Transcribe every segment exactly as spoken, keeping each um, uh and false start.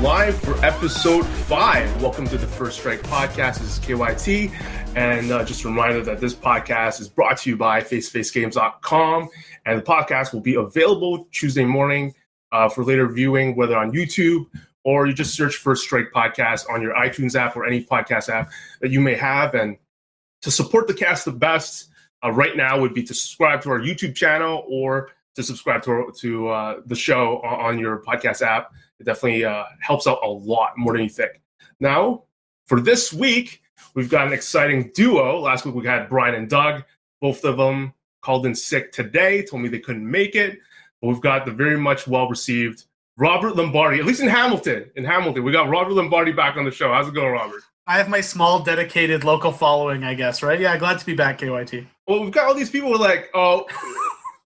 live for episode five. Welcome to the First Strike Podcast. This is K Y T. And uh, just a reminder that this podcast is brought to you by face to face games dot com. And the podcast will be available Tuesday morning uh, for later viewing, whether on YouTube or you just search First Strike Podcast on your iTunes app or any podcast app that you may have. And to support the cast the best uh, right now would be to subscribe to our YouTube channel or to subscribe to, to uh, the show on, on your podcast app. It definitely uh, helps out a lot more than you think. Now, for this week, we've got an exciting duo. Last week we had Brian and Doug. Both of them called in sick today, told me they couldn't make it. But we've got the very much well-received Robert Lombardi, at least in Hamilton. In Hamilton, we got Robert Lombardi back on the show. How's it going, Robert? I have my small, dedicated local following, I guess, right? Yeah, glad to be back, K Y T. Well, we've got all these people who are like, oh...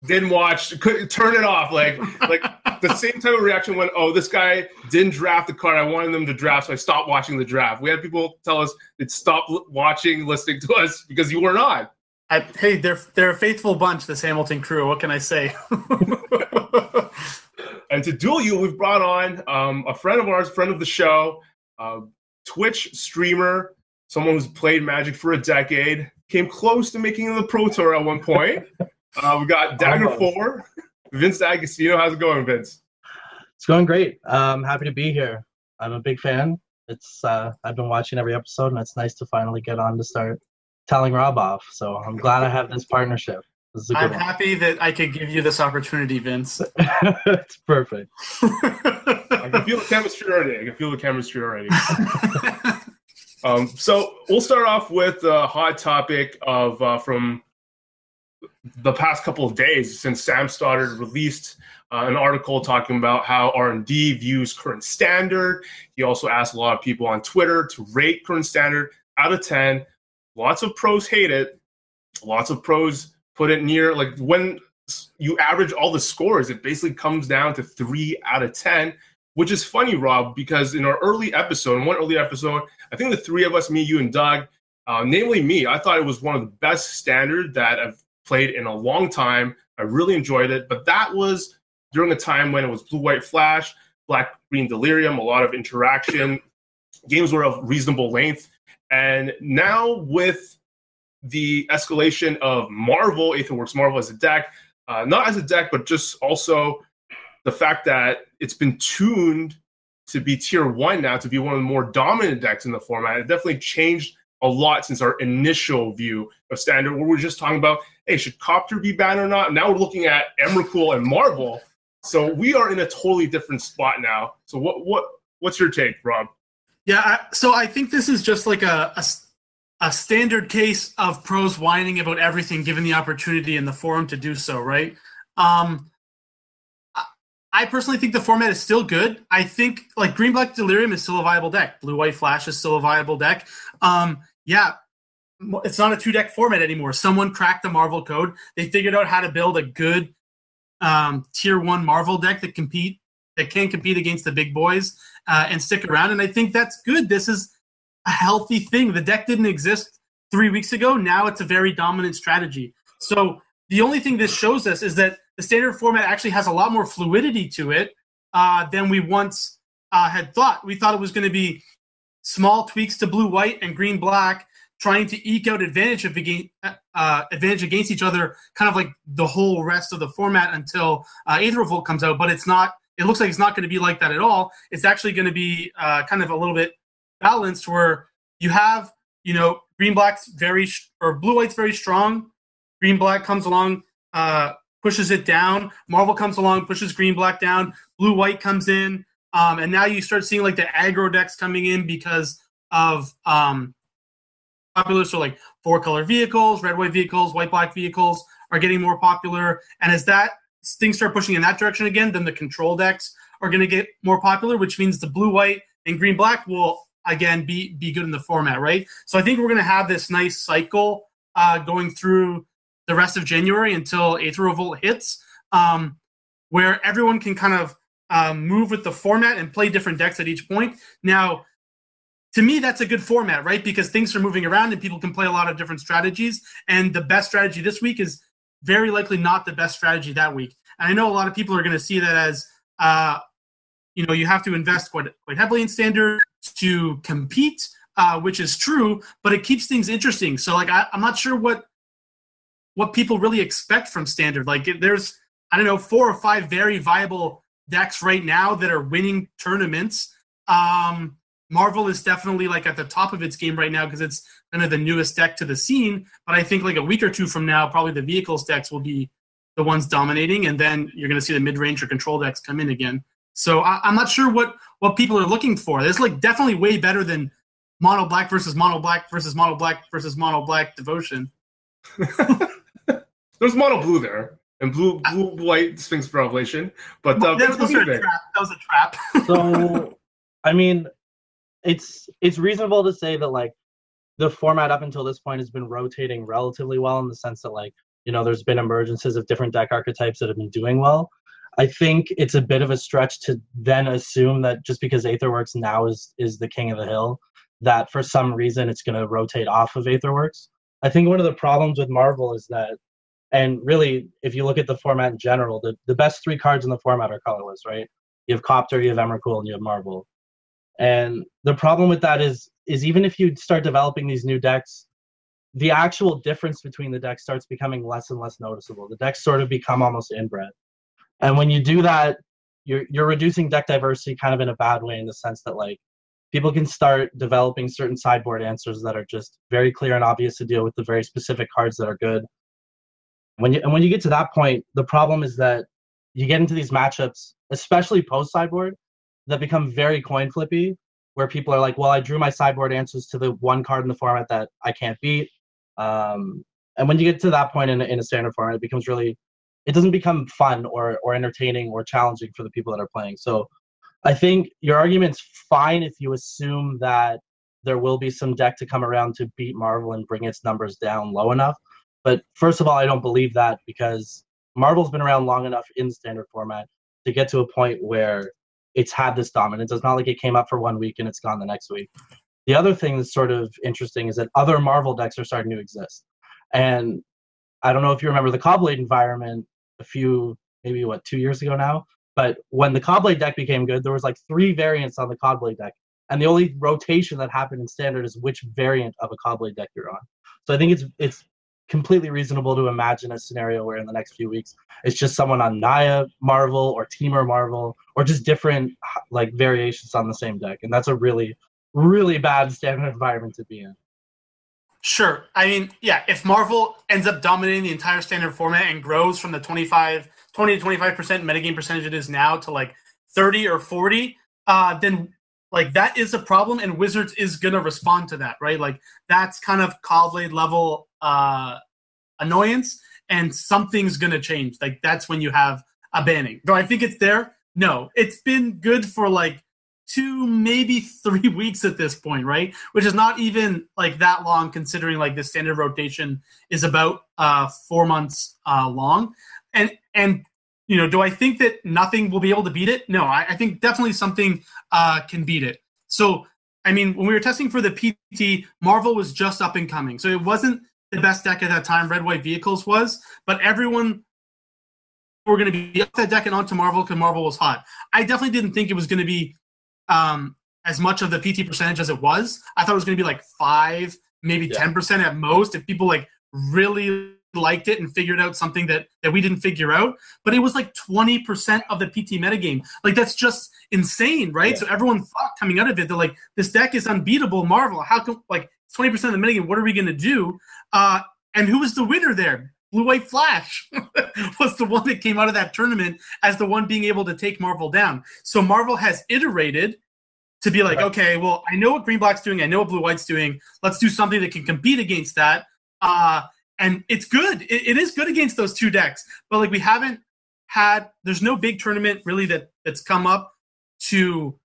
didn't watch, couldn't turn it off. Like, like the same type of reaction when, oh, this guy didn't draft the card I wanted them to draft, so I stopped watching the draft. We had people tell us they'd stop watching, listening to us because you weren't on. I, hey, they're they're a faithful bunch, this Hamilton crew. What can I say? And to duel you, we've brought on um, a friend of ours, friend of the show, uh, Twitch streamer, someone who's played Magic for a decade, came close to making the Pro Tour at one point. Uh, we got Dagger four, Vince Agostino. How's it going, Vince? It's going great. Um, happy to be here. I'm a big fan. It's uh, I've been watching every episode, and it's nice to finally get on to start telling Rob off. So I'm glad I have this partnership. This is a good I'm one. Happy that I could give you this opportunity, Vince. It's perfect. I can feel the chemistry already. I can feel the chemistry already. um, so we'll start off with a hot topic of uh, from the past couple of days since Sam Stoddard released uh, an article talking about how R and D views current standard. He also asked a lot of people on Twitter to rate current standard out of ten. Lots of pros hate it. Lots of pros put it near, like when you average all the scores, it basically comes down to three out of ten, which is funny, Rob, because in our early episode, in one early episode, I think the three of us, me, you, and Doug, uh, namely me, I thought it was one of the best standard that I've played in a long time. I really enjoyed it, but that was during a time when it was Blue-White Flash, Black-Green Delirium, a lot of interaction. Games were of reasonable length. And now with the escalation of Marvel, Aetherworks Marvel as a deck, uh, not as a deck, but just also the fact that it's been tuned to be tier one now, to be one of the more dominant decks in the format. It definitely changed a lot since our initial view of standard, where we're just talking about, hey, should Copter be banned or not? Now we're looking at Emrakul and Marvel. So we are in a totally different spot now. So what what what's your take, Rob? Yeah, I, so I think this is just like a, a, a standard case of pros whining about everything, given the opportunity in the forum to do so, right? Um, I, I personally think the format is still good. I think like Green-Black Delirium is still a viable deck. Blue-White Flash is still a viable deck. Um, yeah. It's not a two-deck format anymore. Someone cracked the Marvel code. They figured out how to build a good um, tier one Marvel deck that compete that can compete against the big boys uh, and stick around. And I think that's good. This is a healthy thing. The deck didn't exist three weeks ago. Now it's a very dominant strategy. So the only thing this shows us is that the standard format actually has a lot more fluidity to it uh, than we once uh, had thought. We thought it was going to be small tweaks to blue-white and green-black, trying to eke out advantage of uh, advantage against each other, kind of like the whole rest of the format until uh, Aether Revolt comes out. But it's not. It looks like it's not going to be like that at all. It's actually going to be uh, kind of a little bit balanced, where you have, you know, green black's very or blue white's very strong. Green black comes along, uh, pushes it down. Marvel comes along, pushes green black down. Blue white comes in, um, and now you start seeing like the aggro decks coming in because of. Um, popular, so like four color vehicles, red white vehicles, white black vehicles are getting more popular. And as that things start pushing in that direction again, then the control decks are going to get more popular, which means the blue white and green black will again be be good in the format, right? So I think we're going to have this nice cycle uh, going through the rest of January until Aether Revolt hits, um, where everyone can kind of uh, move with the format and play different decks at each point. Now, to me, that's a good format, right? Because things are moving around and people can play a lot of different strategies. And the best strategy this week is very likely not the best strategy that week. And I know a lot of people are going to see that as uh, you know, you have to invest quite quite heavily in standard to compete, uh, which is true, but it keeps things interesting. So, like, I, I'm not sure what what people really expect from standard. Like, there's, I don't know, four or five very viable decks right now that are winning tournaments. Um, Marvel is definitely, like, at the top of its game right now because it's kind of the newest deck to the scene. But I think, like, a week or two from now, probably the Vehicles decks will be the ones dominating, and then you're going to see the mid-range or control decks come in again. So I, I'm not sure what, what people are looking for. It's like definitely way better than mono black versus mono black versus mono black versus mono black devotion. There's mono blue there and blue blue white Sphinx Revelation, but uh, that, was a trap. that was a trap. So I mean, it's it's reasonable to say that like the format up until this point has been rotating relatively well in the sense that like you know there's been emergences of different deck archetypes that have been doing well. I think it's a bit of a stretch to then assume that just because Aetherworks now is, is the king of the hill, that for some reason it's going to rotate off of Aetherworks. I think one of the problems with Marvel is that, and really, if you look at the format in general, the, the best three cards in the format are colorless, right? You have Copter, you have Emrakul, and you have Marvel. And the problem with that is, is even if you start developing these new decks, the actual difference between the decks starts becoming less and less noticeable. The decks sort of become almost inbred. And when you do that, you're you're reducing deck diversity kind of in a bad way in the sense that like people can start developing certain sideboard answers that are just very clear and obvious to deal with the very specific cards that are good. When you and when you get to that point, the problem is that you get into these matchups, especially post-sideboard, that become very coin flippy, where people are like, well, I drew my sideboard answers to the one card in the format that I can't beat. Um, and when you get to that point in, in a standard format, it becomes really it doesn't become fun or or entertaining or challenging for the people that are playing. So I think your argument's fine if you assume that there will be some deck to come around to beat Marvel and bring its numbers down low enough. But first of all, I don't believe that because Marvel's been around long enough in standard format to get to a point where it's had this dominance. It's not like it came up for one week and it's gone the next week. The other thing that's sort of interesting is that other Marvel decks are starting to exist. And I don't know if you remember the Cauldron Blade environment, a few, maybe what, two years ago now, but when the Cauldron Blade deck became good, there was like three variants on the Cauldron Blade deck, and the only rotation that happened in standard is which variant of a Cauldron Blade deck you're on. So I think it's it's completely reasonable to imagine a scenario where in the next few weeks it's just someone on Naya Marvel or Teamer Marvel or just different like variations on the same deck, and that's a really, really bad standard environment to be in. Sure. I mean, yeah, if Marvel ends up dominating the entire standard format and grows from the twenty-five, twenty to twenty-five percent metagame percentage it is now to like thirty or forty, uh, then like that is a problem, and Wizards is going to respond to that, right? Like that's kind of Cauldron Blade level uh, annoyance, and something's going to change. Like that's when you have a banning. Do I think it's there? No. It's been good for like two, maybe three weeks at this point, right? Which is not even like that long, considering like the standard rotation is about uh, four months uh, long. And, and you know, do I think that nothing will be able to beat it? No, I, I think definitely something uh, can beat it. So, I mean, when we were testing for the P T, Marvel was just up and coming. So it wasn't the best deck at that time. Red White Vehicles was, but everyone were going to be up that deck and onto Marvel because Marvel was hot. I definitely didn't think it was going to be um as much of the P T percentage as it was. I thought it was going to be like five, maybe ten yeah. percent at most if people like really liked it and figured out something that that we didn't figure out. But it was like twenty percent of the P T metagame. Like that's just insane, right? Yeah. So everyone thought coming out of it, they're like, this deck is unbeatable, Marvel. How come like twenty percent of the metagame? What are we going to do? Uh, and who was the winner there? Blue-White Flash was the one that came out of that tournament as the one being able to take Marvel down. So Marvel has iterated to be like, right. Okay, well, I know what Green Black's doing. I know what Blue-White's doing. Let's do something that can compete against that. Uh, and it's good. It, it is good against those two decks. But, like, we haven't had – there's no big tournament really that that's come up to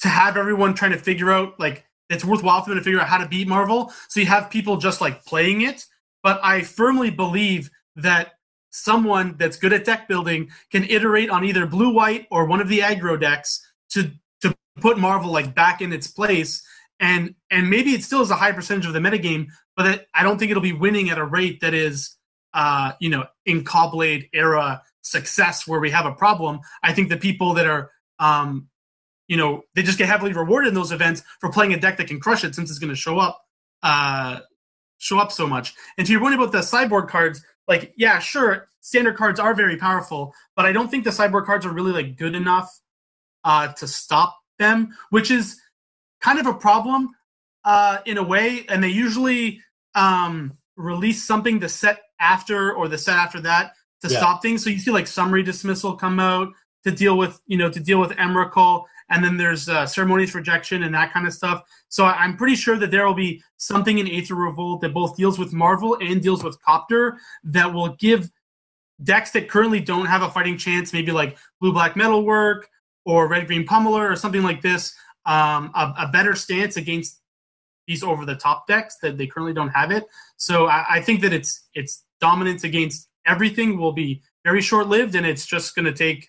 to have everyone trying to figure out – like, it's worthwhile for them to figure out how to beat Marvel. So you have people just, like, playing it. But I firmly believe that someone that's good at deck building can iterate on either blue-white or one of the aggro decks to, to put Marvel like back in its place. And and maybe it still is a high percentage of the metagame, but it, I don't think it'll be winning at a rate that is, uh, you know, in Cauldron Blade era success where we have a problem. I think the people that are um, you know, they just get heavily rewarded in those events for playing a deck that can crush it, since it's going to show up, uh, show up so much. And to your point about the sideboard cards, like, yeah, sure, standard cards are very powerful, but I don't think the sideboard cards are really like good enough uh, to stop them, which is kind of a problem uh, in a way. And they usually um, release something the set after or the set after that to yeah. stop things. So you see like Summary Dismissal come out to deal with, you know, to deal with Emrakul. And then there's uh, Ceremonious Rejection and that kind of stuff. So I'm pretty sure that there will be something in Aether Revolt that both deals with Marvel and deals with Copter that will give decks that currently don't have a fighting chance, maybe like Blue-Black Metalwork or Red-Green Pummeler or something like this, um, a, a better stance against these over-the-top decks that they currently don't have it. So I, I think that its its dominance against everything will be very short-lived, and it's just going to take,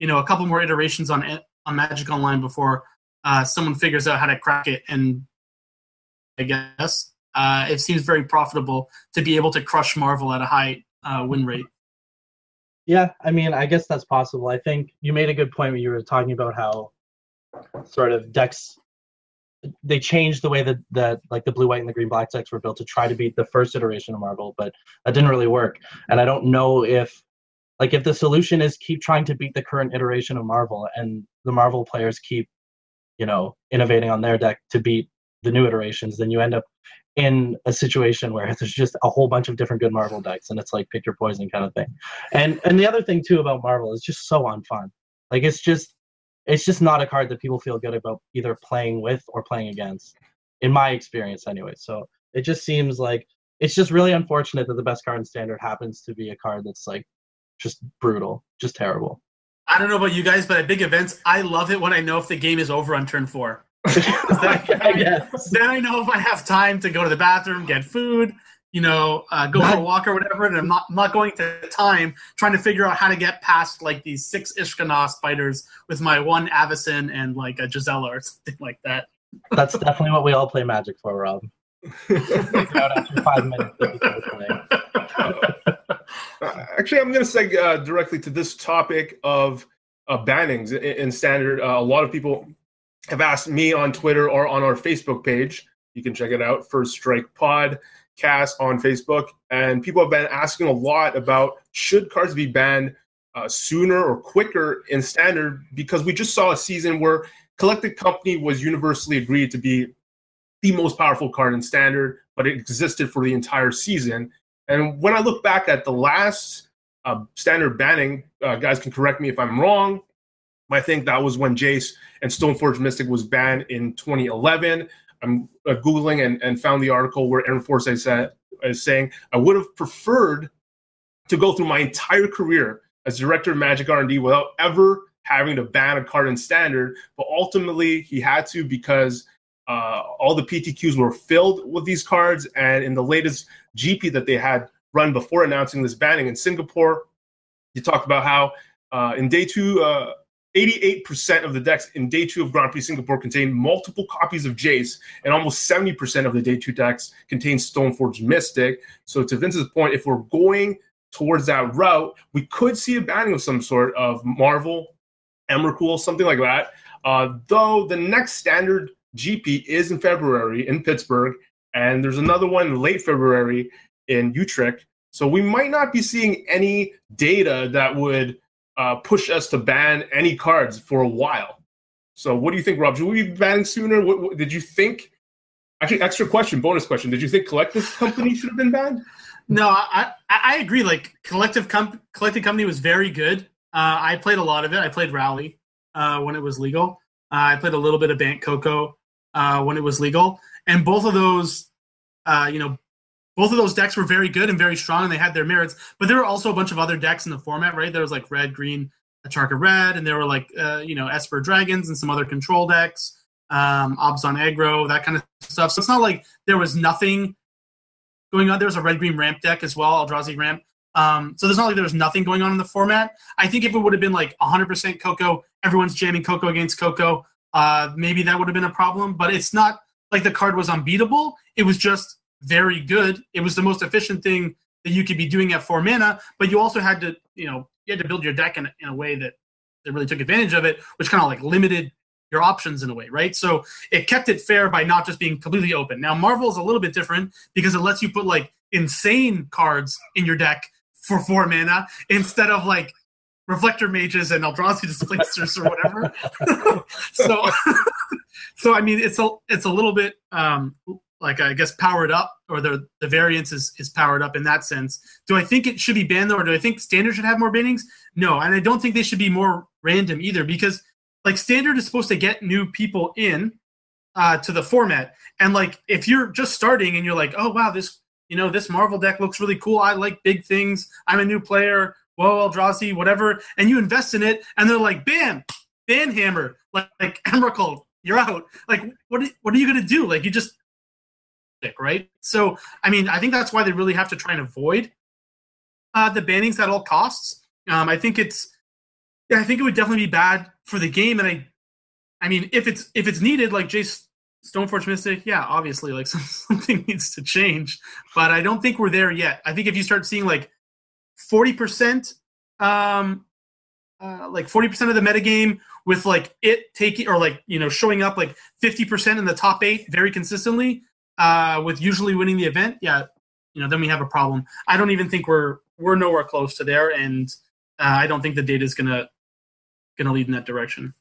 you know, a couple more iterations on it. On Magic Online before uh, someone figures out how to crack it. And I guess uh, it seems very profitable to be able to crush Marvel at a high uh, win rate. Yeah, I mean, I guess that's possible. I think you made a good point when you were talking about how sort of decks, they changed the way that, that like the blue, white, and the green, black decks were built to try to beat the first iteration of Marvel, but that didn't really work. And I don't know if Like, if the solution is keep trying to beat the current iteration of Marvel, and the Marvel players keep, you know, innovating on their deck to beat the new iterations, then you end up in a situation where there's just a whole bunch of different good Marvel decks, and it's like pick your poison kind of thing. And and the other thing, too, about Marvel is just so unfun. Like, it's just it's just not a card that people feel good about either playing with or playing against, in my experience anyway. So it just seems like it's just really unfortunate that the best card in Standard happens to be a card that's, like, just brutal, just terrible. I don't know about you guys, but at big events, I love it when I know if the game is over on turn four. then, I, I guess. then I know if I have time to go to the bathroom, get food, you know, uh, go not, for a walk or whatever, and I'm not, I'm not going to time trying to figure out how to get past, like, these six Ishkanah spiders with my one Avacyn and, like, a Gisela or something like that. That's definitely what we all play Magic for, Rob. out after five minutes Actually, I'm going to seg uh, directly to this topic of uh, bannings in, in Standard. Uh, a lot of people have asked me on Twitter or on our Facebook page. You can check it out, First Strike Podcast on Facebook. And people have been asking a lot about should cards be banned uh, sooner or quicker in Standard, because we just saw a season where Collected Company was universally agreed to be the most powerful card in Standard, but it existed for the entire season. And when I look back at the last uh, Standard banning, uh, guys can correct me if I'm wrong, I think that was when Jace and Stoneforge Mystic was banned in twenty eleven. I'm uh, Googling and, and found the article where Aaron Forsyth said, is saying, I would have preferred to go through my entire career as director of Magic R and D without ever having to ban a card in Standard. But ultimately, he had to because Uh, all the P T Qs were filled with these cards, and in the latest G P that they had run before announcing this banning in Singapore, you talked about how uh, in day two, uh, eighty-eight percent of the decks in day two of Grand Prix Singapore contained multiple copies of Jace, and almost seventy percent of the day two decks contained Stoneforge Mystic. So to Vince's point, if we're going towards that route, we could see a banning of some sort of Marvel, Emrakul, something like that. Uh, though the next Standard G P is in February in Pittsburgh, and there's another one in late February in Utrecht. So we might not be seeing any data that would uh, push us to ban any cards for a while. So what do you think, Rob? Should we be banning sooner? What, what, did you think? Actually, extra question, bonus question. Did you think Collected Company should have been banned? No, I I agree. Like Collective Com- Collected Company was very good. Uh, I played a lot of it. I played Rally uh, when it was legal. Uh, I played a little bit of Bank Coco. Uh, when it was legal, and both of those, uh, you know, both of those decks were very good and very strong, and they had their merits. But there were also a bunch of other decks in the format, right? There was like red, green, Acharka Red, and there were like uh, you know, Esper Dragons and some other control decks, um, Obzon Aggro, that kind of stuff. So it's not like there was nothing going on. There was a red, green ramp deck as well, Eldrazi ramp. Um, so there's not like there was nothing going on in the format. I think if it would have been like one hundred percent Coco, everyone's jamming Coco against Coco. Uh, maybe that would have been a problem, but it's not like the card was unbeatable. It was just very good. It was the most efficient thing that you could be doing at four mana, but you also had to, you know, you had to build your deck in, in a way that they really took advantage of it, which kind of like limited your options in a way, right? So it kept it fair by not just being completely open. Now, Marvel is a little bit different because it lets you put like insane cards in your deck for four mana instead of like Reflector Mages and Eldrazi Displacers or whatever. so, so I mean, it's a it's a little bit um, like I guess powered up, or the the variance is is powered up in that sense. Do I think it should be banned though, or do I think Standard should have more bannings? No, and I don't think they should be more random either, because like Standard is supposed to get new people in uh, to the format, and like if you're just starting and you're like, oh wow, this you know this Marvel deck looks really cool. I like big things. I'm a new player. Whoa, Eldrazi, whatever, and you invest in it, and they're like, bam, ban hammer, like, like Emrakul, you're out. Like, what, what are you going to do? Like, you just, right? So, I mean, I think that's why they really have to try and avoid uh, the bannings at all costs. Um, I think it's, yeah, I think it would definitely be bad for the game, and I, I mean, if it's if it's needed, like Jace, Stoneforge Mystic, yeah, obviously, like something needs to change, but I don't think we're there yet. I think if you start seeing like forty percent, um, uh, like forty percent of the metagame with like it taking or like, you know, showing up like fifty percent in the top eight very consistently, uh, with usually winning the event. Yeah. You know, then we have a problem. I don't even think we're, we're nowhere close to there. And uh, I don't think the data is going to, going to lead in that direction.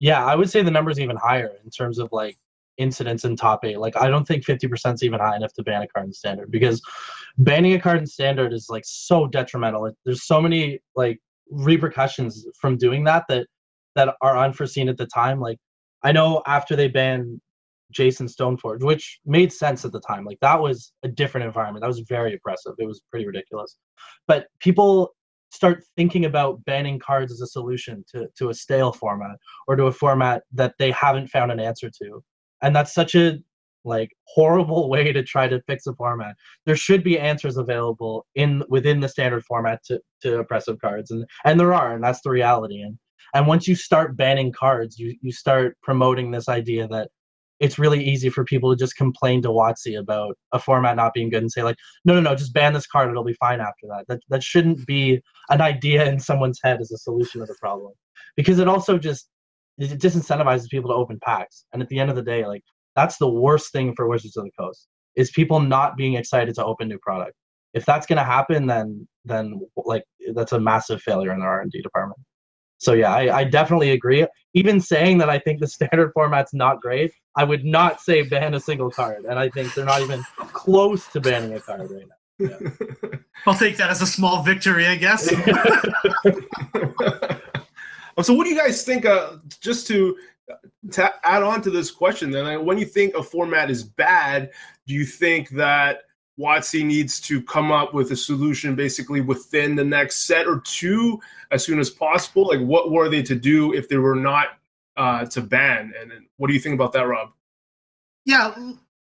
Yeah. I would say the number's even higher in terms of like incidents in top eight. Like, I don't think fifty percent is even high enough to ban a card in Standard, because banning a card in Standard is like so detrimental. It, there's so many like repercussions from doing that that that are unforeseen at the time. Like, I know after they banned Jace and Stoneforge, which made sense at the time, like that was a different environment. That was very oppressive. It was pretty ridiculous. But people start thinking about banning cards as a solution to to a stale format, or to a format that they haven't found an answer to. And that's such a like horrible way to try to fix a format. There should be answers available in within the Standard format to, to oppressive cards, and, and there are, and that's the reality. And and once you start banning cards, you you start promoting this idea that it's really easy for people to just complain to WotC about a format not being good and say like, no, no, no, just ban this card, it'll be fine after that. That that shouldn't be an idea in someone's head as a solution to the problem, because it also just it disincentivizes people to open packs. And at the end of the day, like that's the worst thing for Wizards of the Coast, is people not being excited to open new product. If that's going to happen, then then like that's a massive failure in our R and D department. So yeah, I, I definitely agree. Even saying that I think the Standard format's not great, I would not say ban a single card. And I think they're not even close to banning a card right now. Yeah. I'll take that as a small victory, I guess. So what do you guys think, uh, just to, to add on to this question, then, when you think a format is bad, do you think that WotC needs to come up with a solution basically within the next set or two as soon as possible? Like, what were they to do if they were not uh, to ban? And what do you think about that, Rob? Yeah,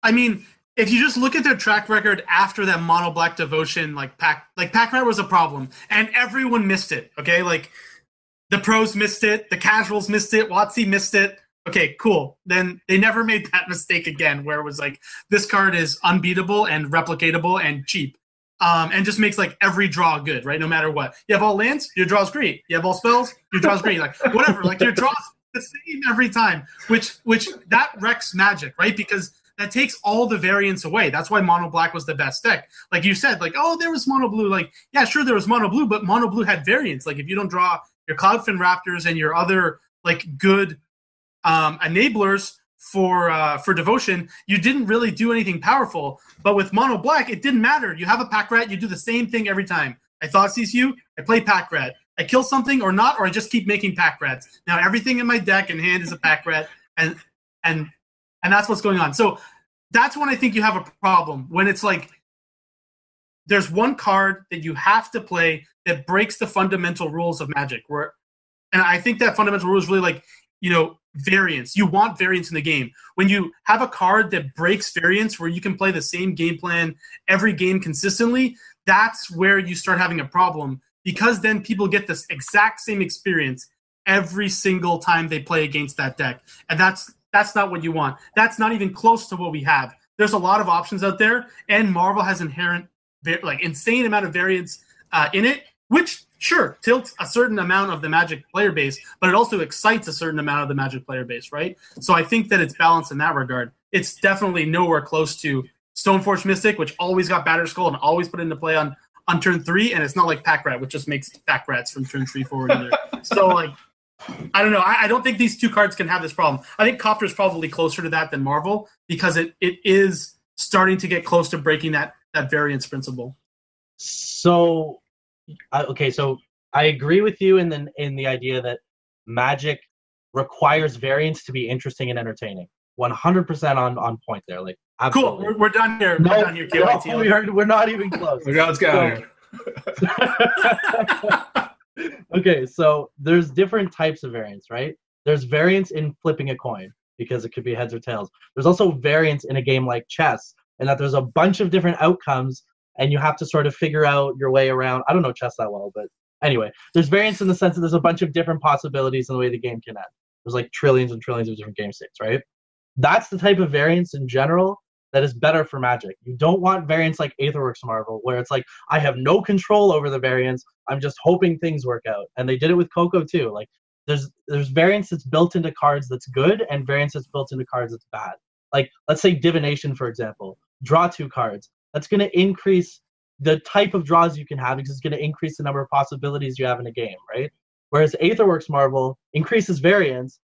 I mean, if you just look at their track record after that Mono Black Devotion, like Pack, like Pack Rat was a problem, and everyone missed it, okay? Like, the pros missed it. The casuals missed it. WotC missed it. Okay, cool. Then they never made that mistake again, where it was like, this card is unbeatable and replicatable and cheap, um, and just makes like every draw good, right? No matter what. You have all lands, your draw's great. You have all spells, your draw's great. Like whatever, like your draw's the same every time, which which that wrecks Magic, right? Because that takes all the variance away. That's why Mono Black was the best deck. Like you said, like, oh, there was Mono Blue. Like, yeah, sure, there was Mono Blue, but Mono Blue had variance. Like if you don't draw your Cloudfin Raptors and your other like good um, enablers for uh, for Devotion, you didn't really do anything powerful. But with Mono Black, it didn't matter. You have a Pack Rat, you do the same thing every time. I thought sees you, I play Pack Rat. I kill something or not, or I just keep making Pack Rats. Now everything in my deck and hand is a Pack Rat, and and and that's what's going on. So that's when I think you have a problem, when it's like there's one card that you have to play that breaks the fundamental rules of Magic. Where, and I think that fundamental rule is really like, you know, variance. You want variance in the game. When you have a card that breaks variance, where you can play the same game plan every game consistently, that's where you start having a problem, because then people get this exact same experience every single time they play against that deck. And that's that's not what you want. That's not even close to what we have. There's a lot of options out there, and Marvel has inherent, like insane amount of variance uh, in it, which sure, tilts a certain amount of the Magic player base, but it also excites a certain amount of the Magic player base, right? So I think that it's balanced in that regard. It's definitely nowhere close to Stoneforge Mystic, which always got Batter Skull and always put into play on, on turn three, and it's not like Pack Rat, which just makes Pack Rats from turn three forward in there. So, like, I don't know. I, I don't think these two cards can have this problem. I think Copter is probably closer to that than Marvel, because it, it is starting to get close to breaking that, that variance principle. So, I, okay, so I agree with you in the, in the idea that Magic requires variance to be interesting and entertaining. one hundred percent on, on point there. Like, absolutely. Cool, we're, we're done here. No, we're done here, K Y T. No, we are, we're not even close. Let's go. Okay, so there's different types of variance, right? There's variance in flipping a coin, because it could be heads or tails. There's also variance in a game like chess, and that there's a bunch of different outcomes, and you have to sort of figure out your way around. I don't know chess that well, but anyway, there's variance in the sense that there's a bunch of different possibilities in the way the game can end. There's like trillions and trillions of different game states, right? That's the type of variance in general that is better for Magic. You don't want variance like Aetherworks Marvel, where it's like, I have no control over the variance, I'm just hoping things work out. And they did it with Coco too. Like, there's there's variance that's built into cards that's good, and variance that's built into cards that's bad. Like, let's say Divination, for example. Draw two cards. That's going to increase the type of draws you can have, because it's going to increase the number of possibilities you have in a game, right? Whereas Aetherworks Marvel increases variance,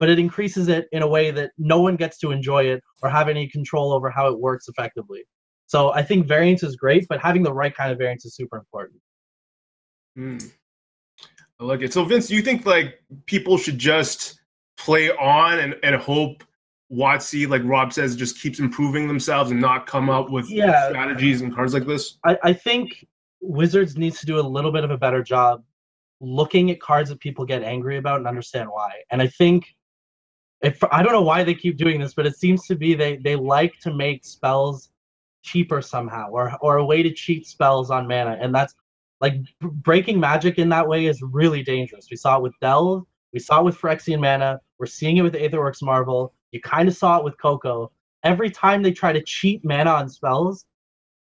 but it increases it in a way that no one gets to enjoy it or have any control over how it works effectively. So I think variance is great, but having the right kind of variance is super important. Mm. I like it. So Vince, do you think like people should just play on and, and hope WotC, like Rob says, just keeps improving themselves and not come up with yeah. strategies and cards like this? I, I think Wizards needs to do a little bit of a better job looking at cards that people get angry about and understand why. And I think If, I don't know why they keep doing this, but it seems to be they, they like to make spells cheaper somehow, or or a way to cheat spells on mana. And that's, like, b- breaking Magic in that way is really dangerous. We saw it with Delve. We saw it with Phyrexian Mana. We're seeing it with Aetherworks Marvel. You kind of saw it with Coco. Every time they try to cheat mana on spells,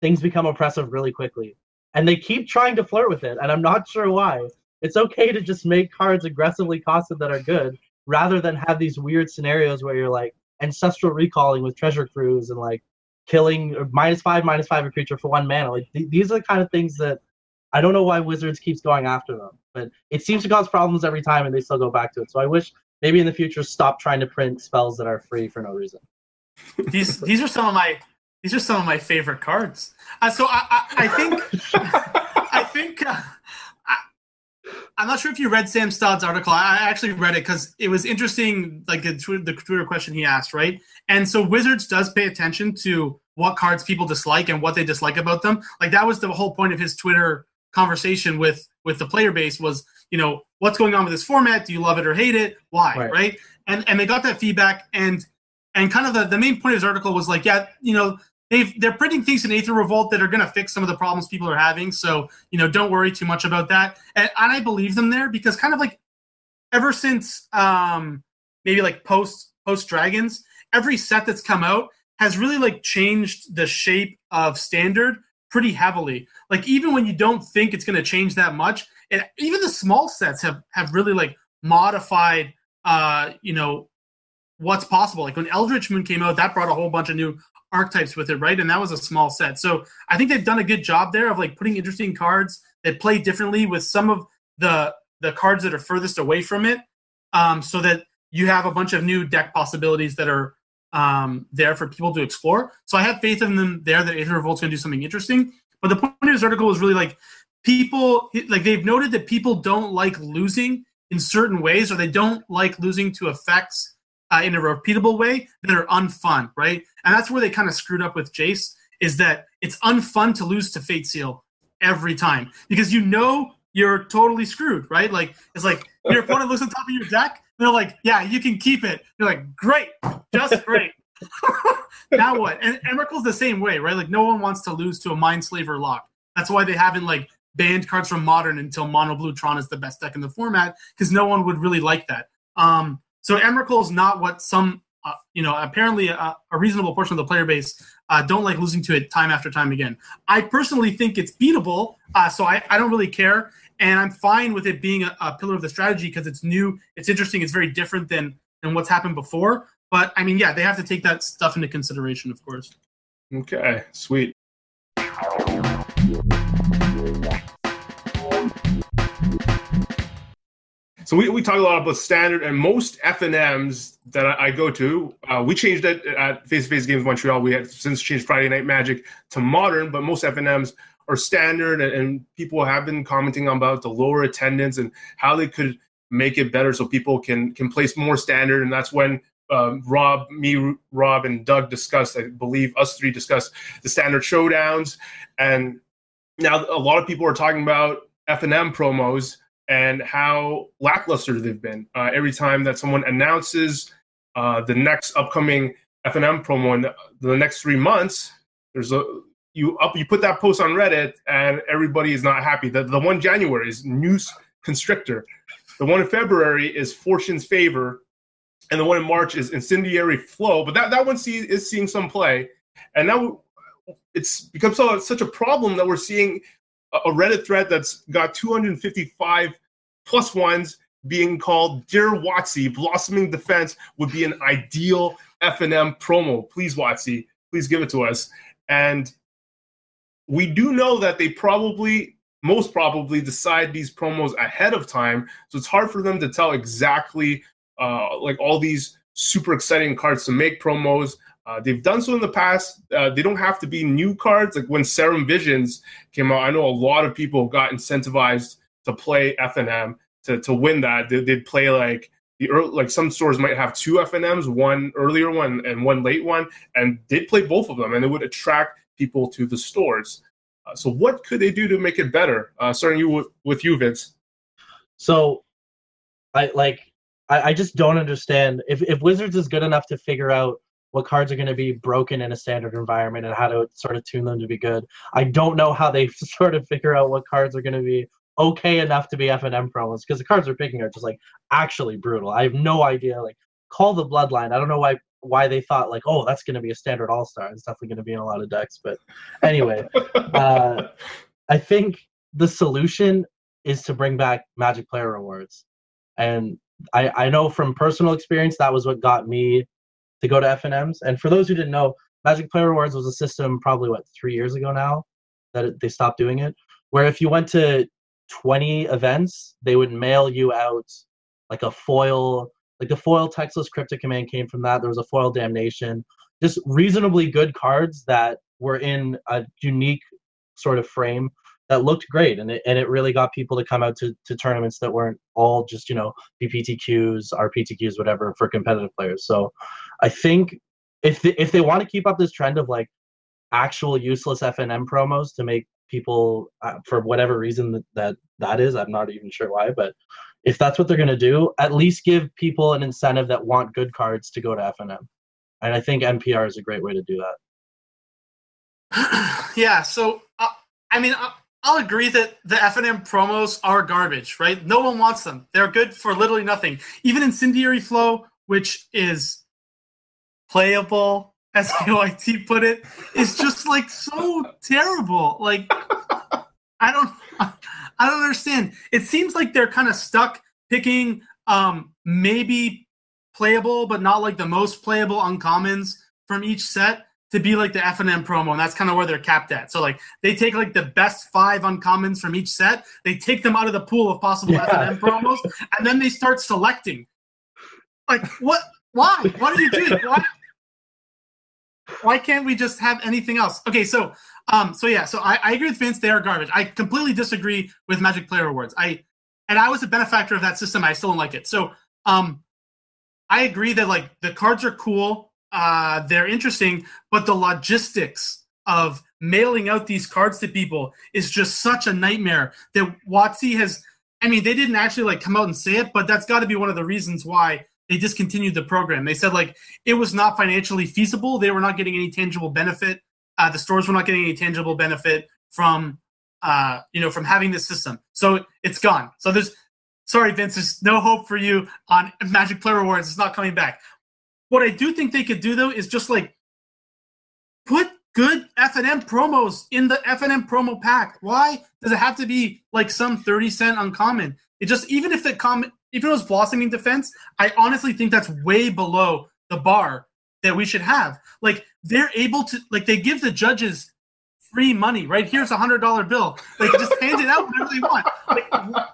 things become oppressive really quickly. And they keep trying to flirt with it, and I'm not sure why. It's okay to just make cards aggressively costed that are good, rather than have these weird scenarios where you're like ancestral recalling with treasure crews and like killing or minus five, minus five a creature for one mana. Like th- these are the kind of things that I don't know why Wizards keeps going after them, but it seems to cause problems every time and they still go back to it. So I wish maybe in the future stop trying to print spells that are free for no reason. These these are some of my these are some of my favorite cards. Uh, so I I, I think I think. Uh, I'm not sure if you read Sam Stoddard's article. I actually read it because it was interesting, like the Twitter question he asked, right? And so Wizards does pay attention to what cards people dislike and what they dislike about them. Like that was the whole point of his Twitter conversation with, with the player base was, you know, what's going on with this format? Do you love it or hate it? Why, right? right? And and they got that feedback. And and kind of the, the main point of his article was like, yeah, you know, They've, they're printing things in Aether Revolt that are going to fix some of the problems people are having. So, you know, don't worry too much about that. And, and I believe them there because kind of like ever since um, maybe like post post Dragons, every set that's come out has really like changed the shape of Standard pretty heavily. Like even when you don't think it's going to change that much, and even the small sets have, have really like modified, uh, you know, what's possible. Like when Eldritch Moon came out, that brought a whole bunch of new archetypes with it, right? And that was a small set. So I think they've done a good job there of like putting interesting cards that play differently with some of the the cards that are furthest away from it, um, so that you have a bunch of new deck possibilities that are um, there for people to explore. So I have faith in them there that Aether Revolt's going to do something interesting. But the point of this article was really like people, like they've noted that people don't like losing in certain ways, or they don't like losing to effects Uh, in a repeatable way that are unfun, right? And that's where they kind of screwed up with Jace, is that it's unfun to lose to Fate Seal every time because you know you're totally screwed, right? Like, it's like your opponent looks on top of your deck, they're like, yeah, you can keep it. You're like, great, just great. Now what? And Emrakul's the same way, right? Like, no one wants to lose to a Mindslaver lock. That's why they haven't, like, banned cards from Modern until Mono Blue Tron is the best deck in the format, because no one would really like that. Um, So Emrakul is not what some uh, you know, apparently a, a reasonable portion of the player base uh, don't like losing to it time after time again. I personally think it's beatable, uh, so I, I don't really care. And I'm fine with it being a, a pillar of the strategy because it's new, it's interesting, it's very different than, than what's happened before. But, I mean, yeah, they have to take that stuff into consideration, of course. Okay, sweet. So we, we talk a lot about standard, and most F N Ms that I, I go to, uh, we changed it at Face-to-Face Games Montreal. We have since changed Friday Night Magic to modern, but most F N Ms are standard, and, and people have been commenting about the lower attendance and how they could make it better so people can, can place more standard, and that's when um, Rob, me, Rob, and Doug discussed, I believe us three discussed the standard showdowns, and now a lot of people are talking about F N M promos and how lackluster they've been. Uh, every time that someone announces uh, the next upcoming F N M promo in the, the next three months, there's a you up you put that post on Reddit and everybody is not happy. The, the one in January is Noose Constrictor. The one in February is Fortune's Favor. And the one in March is Incendiary Flow. But that, that one see, is seeing some play. And now it's become so, such a problem that we're seeing a Reddit thread that's got two hundred fifty-five plus ones being called "Dear Watsy, Blossoming Defense would be an ideal F N M promo. Please, Watsy, please give it to us." And we do know that they probably, most probably, decide these promos ahead of time, so it's hard for them to tell exactly uh, like all these super exciting cards to make promos. Uh, they've done so in the past. Uh, they don't have to be new cards. Like when Serum Visions came out, I know a lot of people got incentivized to play F N M to, to win that. They, they'd play like the early, like some stores might have two F N Ms, one earlier one and one late one, and they'd play both of them, and it would attract people to the stores. Uh, so what could they do to make it better? Uh, starting you with, with you, Vince. So, I like I, I just don't understand if if Wizards is good enough to figure out what cards are going to be broken in a standard environment and how to sort of tune them to be good. I don't know how they sort of figure out what cards are going to be okay enough to be F N M promos, because the cards they're picking are just, like, actually brutal. I have no idea. Like, Call the Bloodline. I don't know why why they thought, like, oh, that's going to be a standard all-star. It's definitely going to be in a lot of decks. But anyway, uh, I think the solution is to bring back Magic player rewards. And I, I know from personal experience that was what got me to go to F N Ms. And for those who didn't know, Magic Player Rewards was a system probably, what, three years ago now that it, they stopped doing it, where if you went to twenty events, they would mail you out like a foil, like the foil Textless Cryptic Command came from that. There was a foil Damnation, just reasonably good cards that were in a unique sort of frame that looked great. And it, and it really got people to come out to, to tournaments that weren't all just, you know, B P T Qs, R P T Qs, whatever, for competitive players. So I think if they, if they want to keep up this trend of, like, actual useless F N M promos to make people, uh, for whatever reason that, that that is, I'm not even sure why, but if that's what they're going to do, at least give people an incentive that want good cards to go to F N M. And I think M P R is a great way to do that. Yeah, so, uh, I mean... Uh... I'll agree that the F N M promos are garbage, right? No one wants them. They're good for literally nothing. Even Incendiary Flow, which is playable, as K Y T put it, is just, like, so terrible. Like, I don't, I don't understand. It seems like they're kind of stuck picking um, maybe playable, but not like the most playable uncommons from each set to be like the F N M promo, and that's kind of where they're capped at. So, like, they take, like, the best five uncommons from each set, they take them out of the pool of possible yeah. F N M promos, and then they start selecting. Like, what? Why? What do you do? Why? Why can't we just have anything else? Okay, so, um, so yeah, so I, I agree with Vince. They are garbage. I completely disagree with Magic Player Rewards. I, and I was a benefactor of that system. I still don't like it. So, um, I agree that, like, the cards are cool. Uh, they're interesting, but the logistics of mailing out these cards to people is just such a nightmare that WotC has, I mean, they didn't actually, like, come out and say it, but that's got to be one of the reasons why they discontinued the program. They said, like, it was not financially feasible. They were not getting any tangible benefit. Uh, the stores were not getting any tangible benefit from, uh, you know, from having this system. So it's gone. So there's, sorry, Vince, there's no hope for you on Magic Player Rewards. It's not coming back. What I do think they could do, though, is just, like, put good F N M promos in the F N M promo pack. Why does it have to be, like, some thirty cent uncommon? It just, even if the common, if it was Blossoming Defense, I honestly think that's way below the bar that we should have. Like, they're able to, like, they give the judges free money, right? Here's a one hundred dollar bill. Like, just hand it out whenever they want. Like,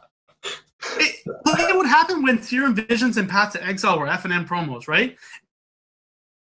it, it would happen when Serum Visions and Path to Exile were F N M promos, right?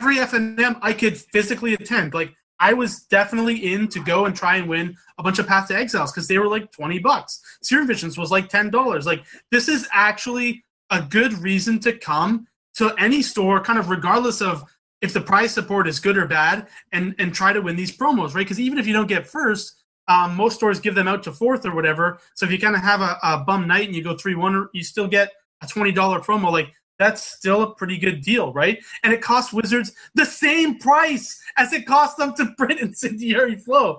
Every F N M I could physically attend. Like, I was definitely in to go and try and win a bunch of Path to Exiles because they were like twenty bucks. Serum Visions was like ten dollars. Like, this is actually a good reason to come to any store, kind of regardless of if the prize support is good or bad, and, and try to win these promos, right? Because even if you don't get first, um, most stores give them out to fourth or whatever. So if you kind of have a, a bum night and you go three one, you still get a twenty dollar promo. Like, that's still a pretty good deal, right? And it costs Wizards the same price as it costs them to print Incendiary Flow.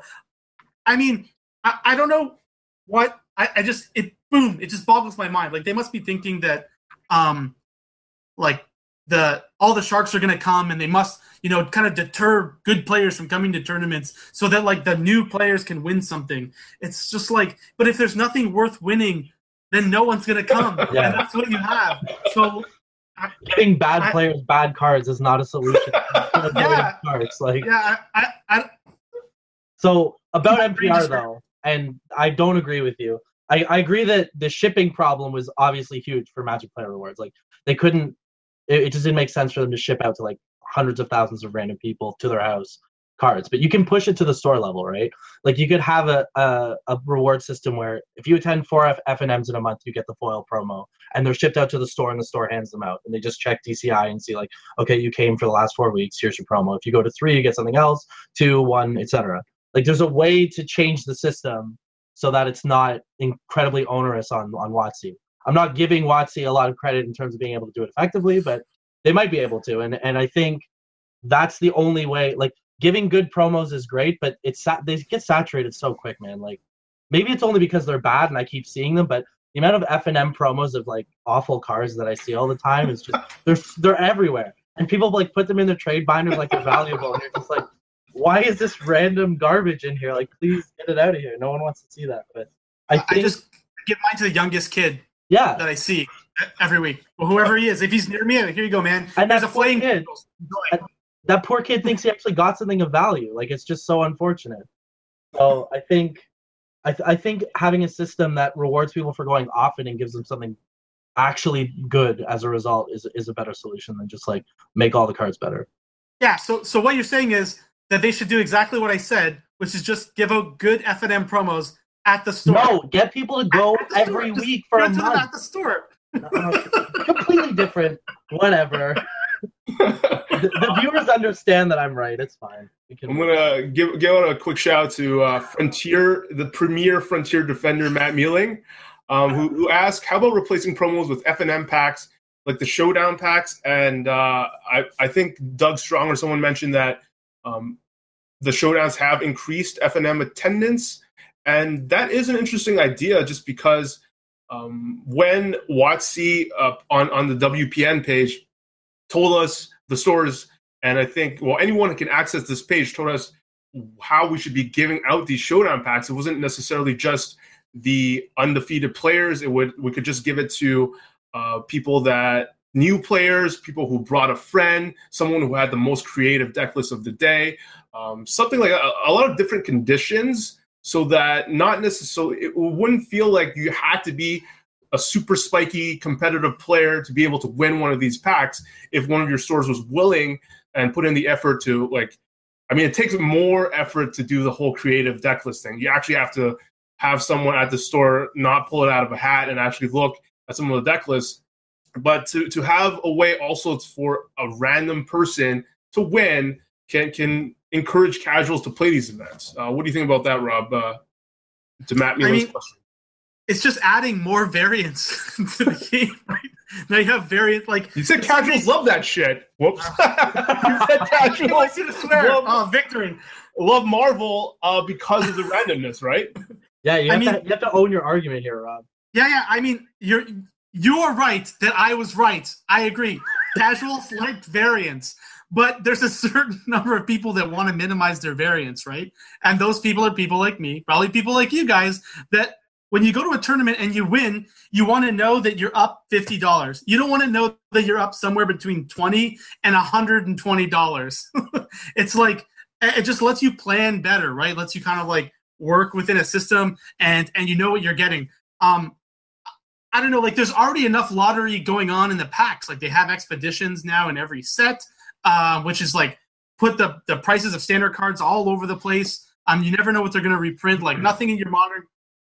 I mean, I, I don't know what I, I just it boom, it just boggles my mind. Like, they must be thinking that, um, like the all the sharks are going to come, and they must, you know, kind of deter good players from coming to tournaments so that, like, the new players can win something. It's just like, but if there's nothing worth winning, then no one's going to come. Yeah. And that's what you have. So. Getting bad I, players, bad cards is not a solution. yeah, cards. Like, yeah. I, I, I, so about M P R though, and I don't agree with you. I, I agree that the shipping problem was obviously huge for Magic player rewards. Like, they couldn't. It, it just didn't make sense for them to ship out to like hundreds of thousands of random people to their house cards. But you can push it to the store level, right? Like, you could have a a, a reward system where if you attend four F- F&Ms in a month, you get the foil promo, and they're shipped out to the store, and the store hands them out, and they just check D C I and see, like, okay, you came for the last four weeks, here's your promo. If you go to three, you get something else, two, one, et cetera. Like, there's a way to change the system so that it's not incredibly onerous on, on WotC. I'm not giving WotC a lot of credit in terms of being able to do it effectively, but they might be able to, and and I think that's the only way. Like, giving good promos is great, but it's they get saturated so quick, man. Like, maybe it's only because they're bad and I keep seeing them, but the amount of F N M promos of, like, awful cards that I see all the time is just they're they're everywhere, and people, like, put them in their trade binders like they're valuable, and you're just like, why is this random garbage in here? Like, please get it out of here. No one wants to see that. But I, think, I just give mine to the youngest kid. Yeah. That I see every week. Well, whoever he is, if he's near me, here you go, man. And there's a flame. Kid. That poor kid thinks he actually got something of value. Like, it's just so unfortunate. So I think, I, th- I think having a system that rewards people for going often and gives them something actually good as a result is is a better solution than just, like, make all the cards better. Yeah. So so what you're saying is that they should do exactly what I said, which is just give out good F N M promos at the store. No, get people to go every store. Week just for a month. At the store. No, completely different. Whatever. the, the viewers understand that I'm right. It's fine. We can... I'm gonna give give out a quick shout to uh, Frontier, the premier Frontier defender, Matt Mealing, um, who, who asked, "How about replacing promos with F N M packs, like the Showdown packs?" And uh, I I think Doug Strong or someone mentioned that um, the Showdowns have increased F N M attendance, and that is an interesting idea, just because um, when WotC uh, on on the W P N page. Told us the stores, and I think, well, anyone who can access this page told us how we should be giving out these Showdown packs. It wasn't necessarily just the undefeated players. It would we could just give it to uh, people that new players, people who brought a friend, someone who had the most creative deck list of the day, um, something like a, a lot of different conditions, so that not necessarily it wouldn't feel like you had to be a super spiky competitive player to be able to win one of these packs if one of your stores was willing and put in the effort to, like, I mean, it takes more effort to do the whole creative deck list thing. You actually have to have someone at the store not pull it out of a hat and actually look at some of the deck lists. But to, to have a way also for a random person to win can can encourage casuals to play these events. Uh, what do you think about that, Rob? Uh, to Matt Mealy's question. It's just adding more variance to the game, right? Now you have variant, like... You said casuals love that shit. Whoops. Uh, you said casuals you swear. Love, oh, victory. Love Marvel uh, because of the randomness, right? Yeah, you have, I mean, to, you have to own your argument here, Rob. Yeah, yeah, I mean, you're, you're right that I was right. I agree. casual slight variance, but there's a certain number of people that want to minimize their variance, right? And those people are people like me, probably people like you guys, that when you go to a tournament and you win, you want to know that you're up fifty dollars. You don't want to know that you're up somewhere between twenty dollars and one hundred twenty dollars. It's like, it just lets you plan better, right? It lets you kind of like work within a system and, and you know what you're getting. Um, I don't know, like there's already enough lottery going on in the packs. Like they have expeditions now in every set, uh, which is like put the, the prices of standard cards all over the place. Um, you never know what they're going to reprint. Like nothing in your modern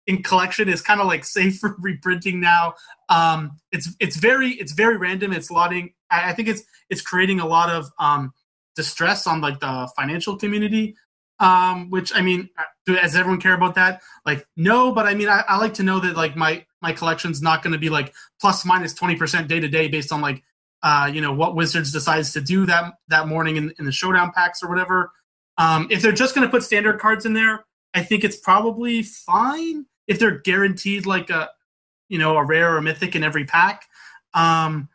in collection is kind of like safe for reprinting now. Um, it's it's very it's very random. It's lotting. I, I think it's it's creating a lot of um, distress on like the financial community. Um, which I mean, does everyone care about that? Like no, but I mean, I, I like to know that like my my collection's not going to be like plus minus twenty percent day to day based on like uh, you know what Wizards decides to do that that morning in, in the showdown packs or whatever. Um, if they're just going to put standard cards in there, I think it's probably fine. If they're guaranteed like a, you know, a rare or mythic in every pack, um,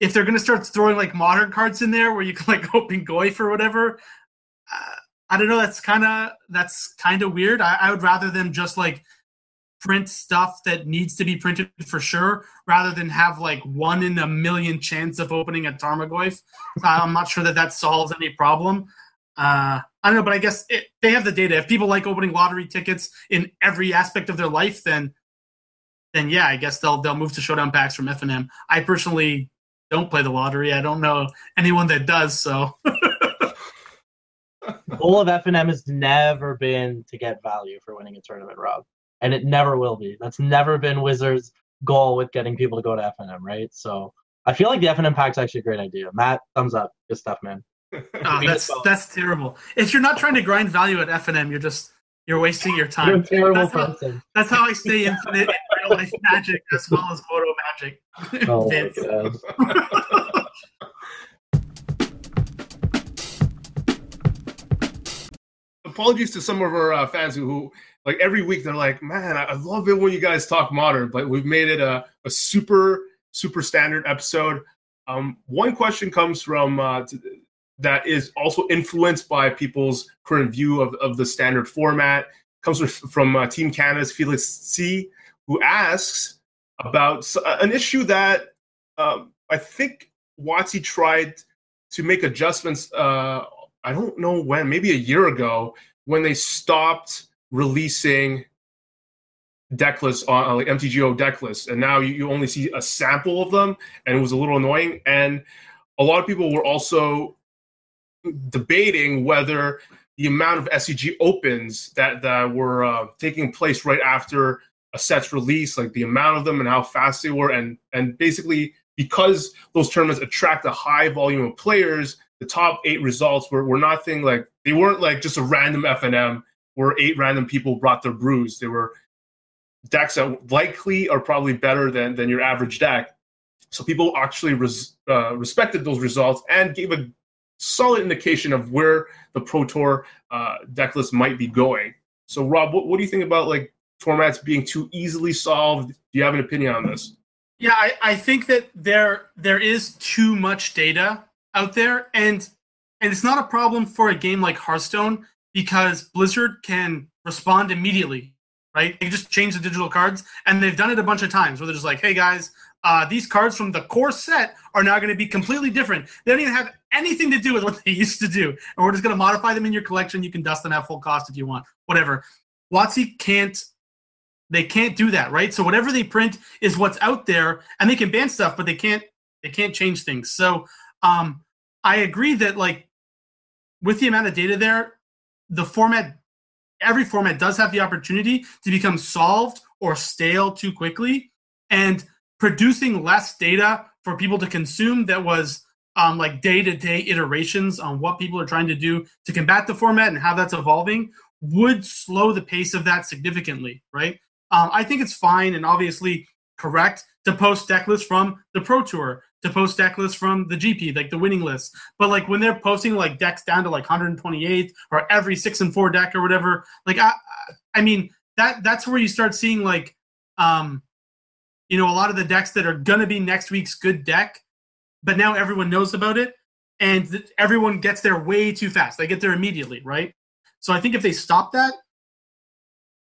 if they're going to start throwing like modern cards in there where you can like open Goyf or whatever, uh, I don't know. That's kind of that's kind of weird. I, I would rather them just like print stuff that needs to be printed for sure, rather than have like one in a million chance of opening a Tarmogoyf. I'm not sure that that solves any problem. Uh, I don't know, but I guess it, they have the data. If people like opening lottery tickets in every aspect of their life, then then yeah, I guess they'll they'll move to showdown packs from F N M. I personally don't play the lottery. I don't know anyone that does, so. The goal of F N M has never been to get value for winning a tournament, Rob. And it never will be. That's never been Wizards' goal with getting people to go to F N M, right? So I feel like the F N M pack's actually a great idea. Matt, thumbs up. Good stuff, man. Oh, that's that's terrible. If you're not trying to grind value at F N M, you're just you're wasting your time. You're a terrible that's person. How, that's how I stay infinite in real life magic as well as photo magic. Oh my God. Apologies to some of our uh, fans who, who, like, every week they're like, "Man, I love it when you guys talk modern," but we've made it a, a super super standard episode. Um, one question comes from. Uh, to, that is also influenced by people's current view of, of the standard format. Comes from, from uh, Team Canada's Felix C, who asks about an issue that um, I think WotC tried to make adjustments, uh, I don't know when, maybe a year ago, when they stopped releasing deck lists, on, uh, like M T G O deck lists, and now you, you only see a sample of them, and it was a little annoying. And a lot of people were also debating whether the amount of S E G opens that that were uh, taking place right after a set's release, like the amount of them and how fast they were, and and basically because those tournaments attract a high volume of players, the top eight results were were nothing like they weren't like just a random F N M where eight random people brought their brews. They were decks that likely are probably better than than your average deck. So people actually res, uh, respected those results and gave a solid indication of where the Pro Tour uh, deck list might be going. So, Rob, what, what do you think about like formats being too easily solved? Do you have an opinion on this? Yeah, I, I think that there there is too much data out there, and and it's not a problem for a game like Hearthstone because Blizzard can respond immediately, right? They just change the digital cards, and they've done it a bunch of times where they're just like, "Hey guys, uh, these cards from the core set are now going to be completely different. They don't even have anything to do with what they used to do. And we're just going to modify them in your collection. You can dust them at full cost if you want, whatever." WotC can't, they can't do that, right? So whatever they print is what's out there, and they can ban stuff, but they can't, they can't change things. So um, I agree that like with the amount of data there, the format, every format does have the opportunity to become solved or stale too quickly, and producing less data for people to consume that was Um, like day-to-day iterations on what people are trying to do to combat the format and how that's evolving would slow the pace of that significantly, right? Um, I think it's fine and obviously correct to post deck lists from the Pro Tour, to post deck lists from the G P, like the winning lists. But like when they're posting like decks down to like one hundred twenty-eight or every six and four deck or whatever, like I, I mean that that's where you start seeing like, um, you know, a lot of the decks that are gonna be next week's good deck but now everyone knows about it, and th- everyone gets there way too fast. They get there immediately, right? So I think if they stop that,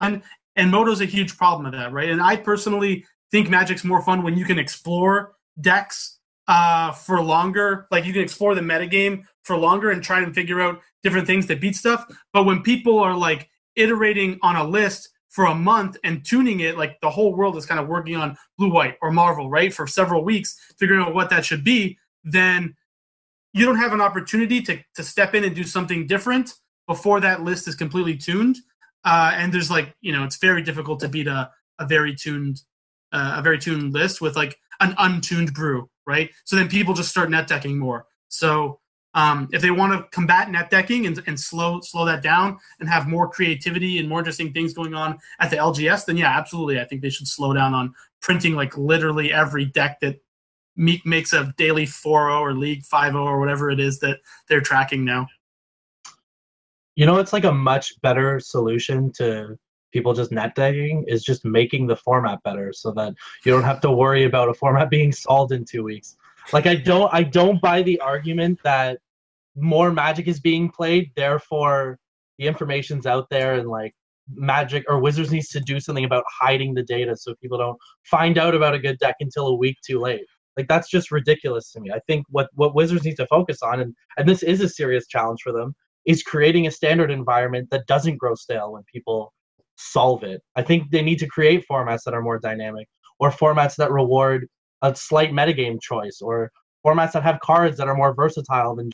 and and Moto's a huge problem of that, right? And I personally think Magic's more fun when you can explore decks uh, for longer. Like, you can explore the metagame for longer and try and figure out different things that beat stuff. But when people are, like, iterating on a list for a month and tuning it, like, the whole world is kind of working on Blue-White or Marvel, right, for several weeks, figuring out what that should be, then you don't have an opportunity to to step in and do something different before that list is completely tuned. Uh, and there's, like, you know, it's very difficult to beat a, a very tuned uh, a very tuned list with, like, an untuned brew, right? So then people just start net decking more. So um, if they want to combat net decking and, and slow slow that down and have more creativity and more interesting things going on at the L G S, then yeah, absolutely. I think they should slow down on printing, like, literally every deck that me- makes a daily four oh or League five oh or whatever it is that they're tracking now. You know, it's like a much better solution to people just net decking is just making the format better so that you don't have to worry about a format being solved in two weeks. Like, I don't I don't buy the argument that more Magic is being played, therefore the information's out there, and, like, Magic or Wizards needs to do something about hiding the data so people don't find out about a good deck until a week too late. Like, that's just ridiculous to me. I think what, what Wizards need to focus on, and, and this is a serious challenge for them, is creating a standard environment that doesn't grow stale when people solve it. I think they need to create formats that are more dynamic, or formats that reward a slight metagame choice, or formats that have cards that are more versatile than,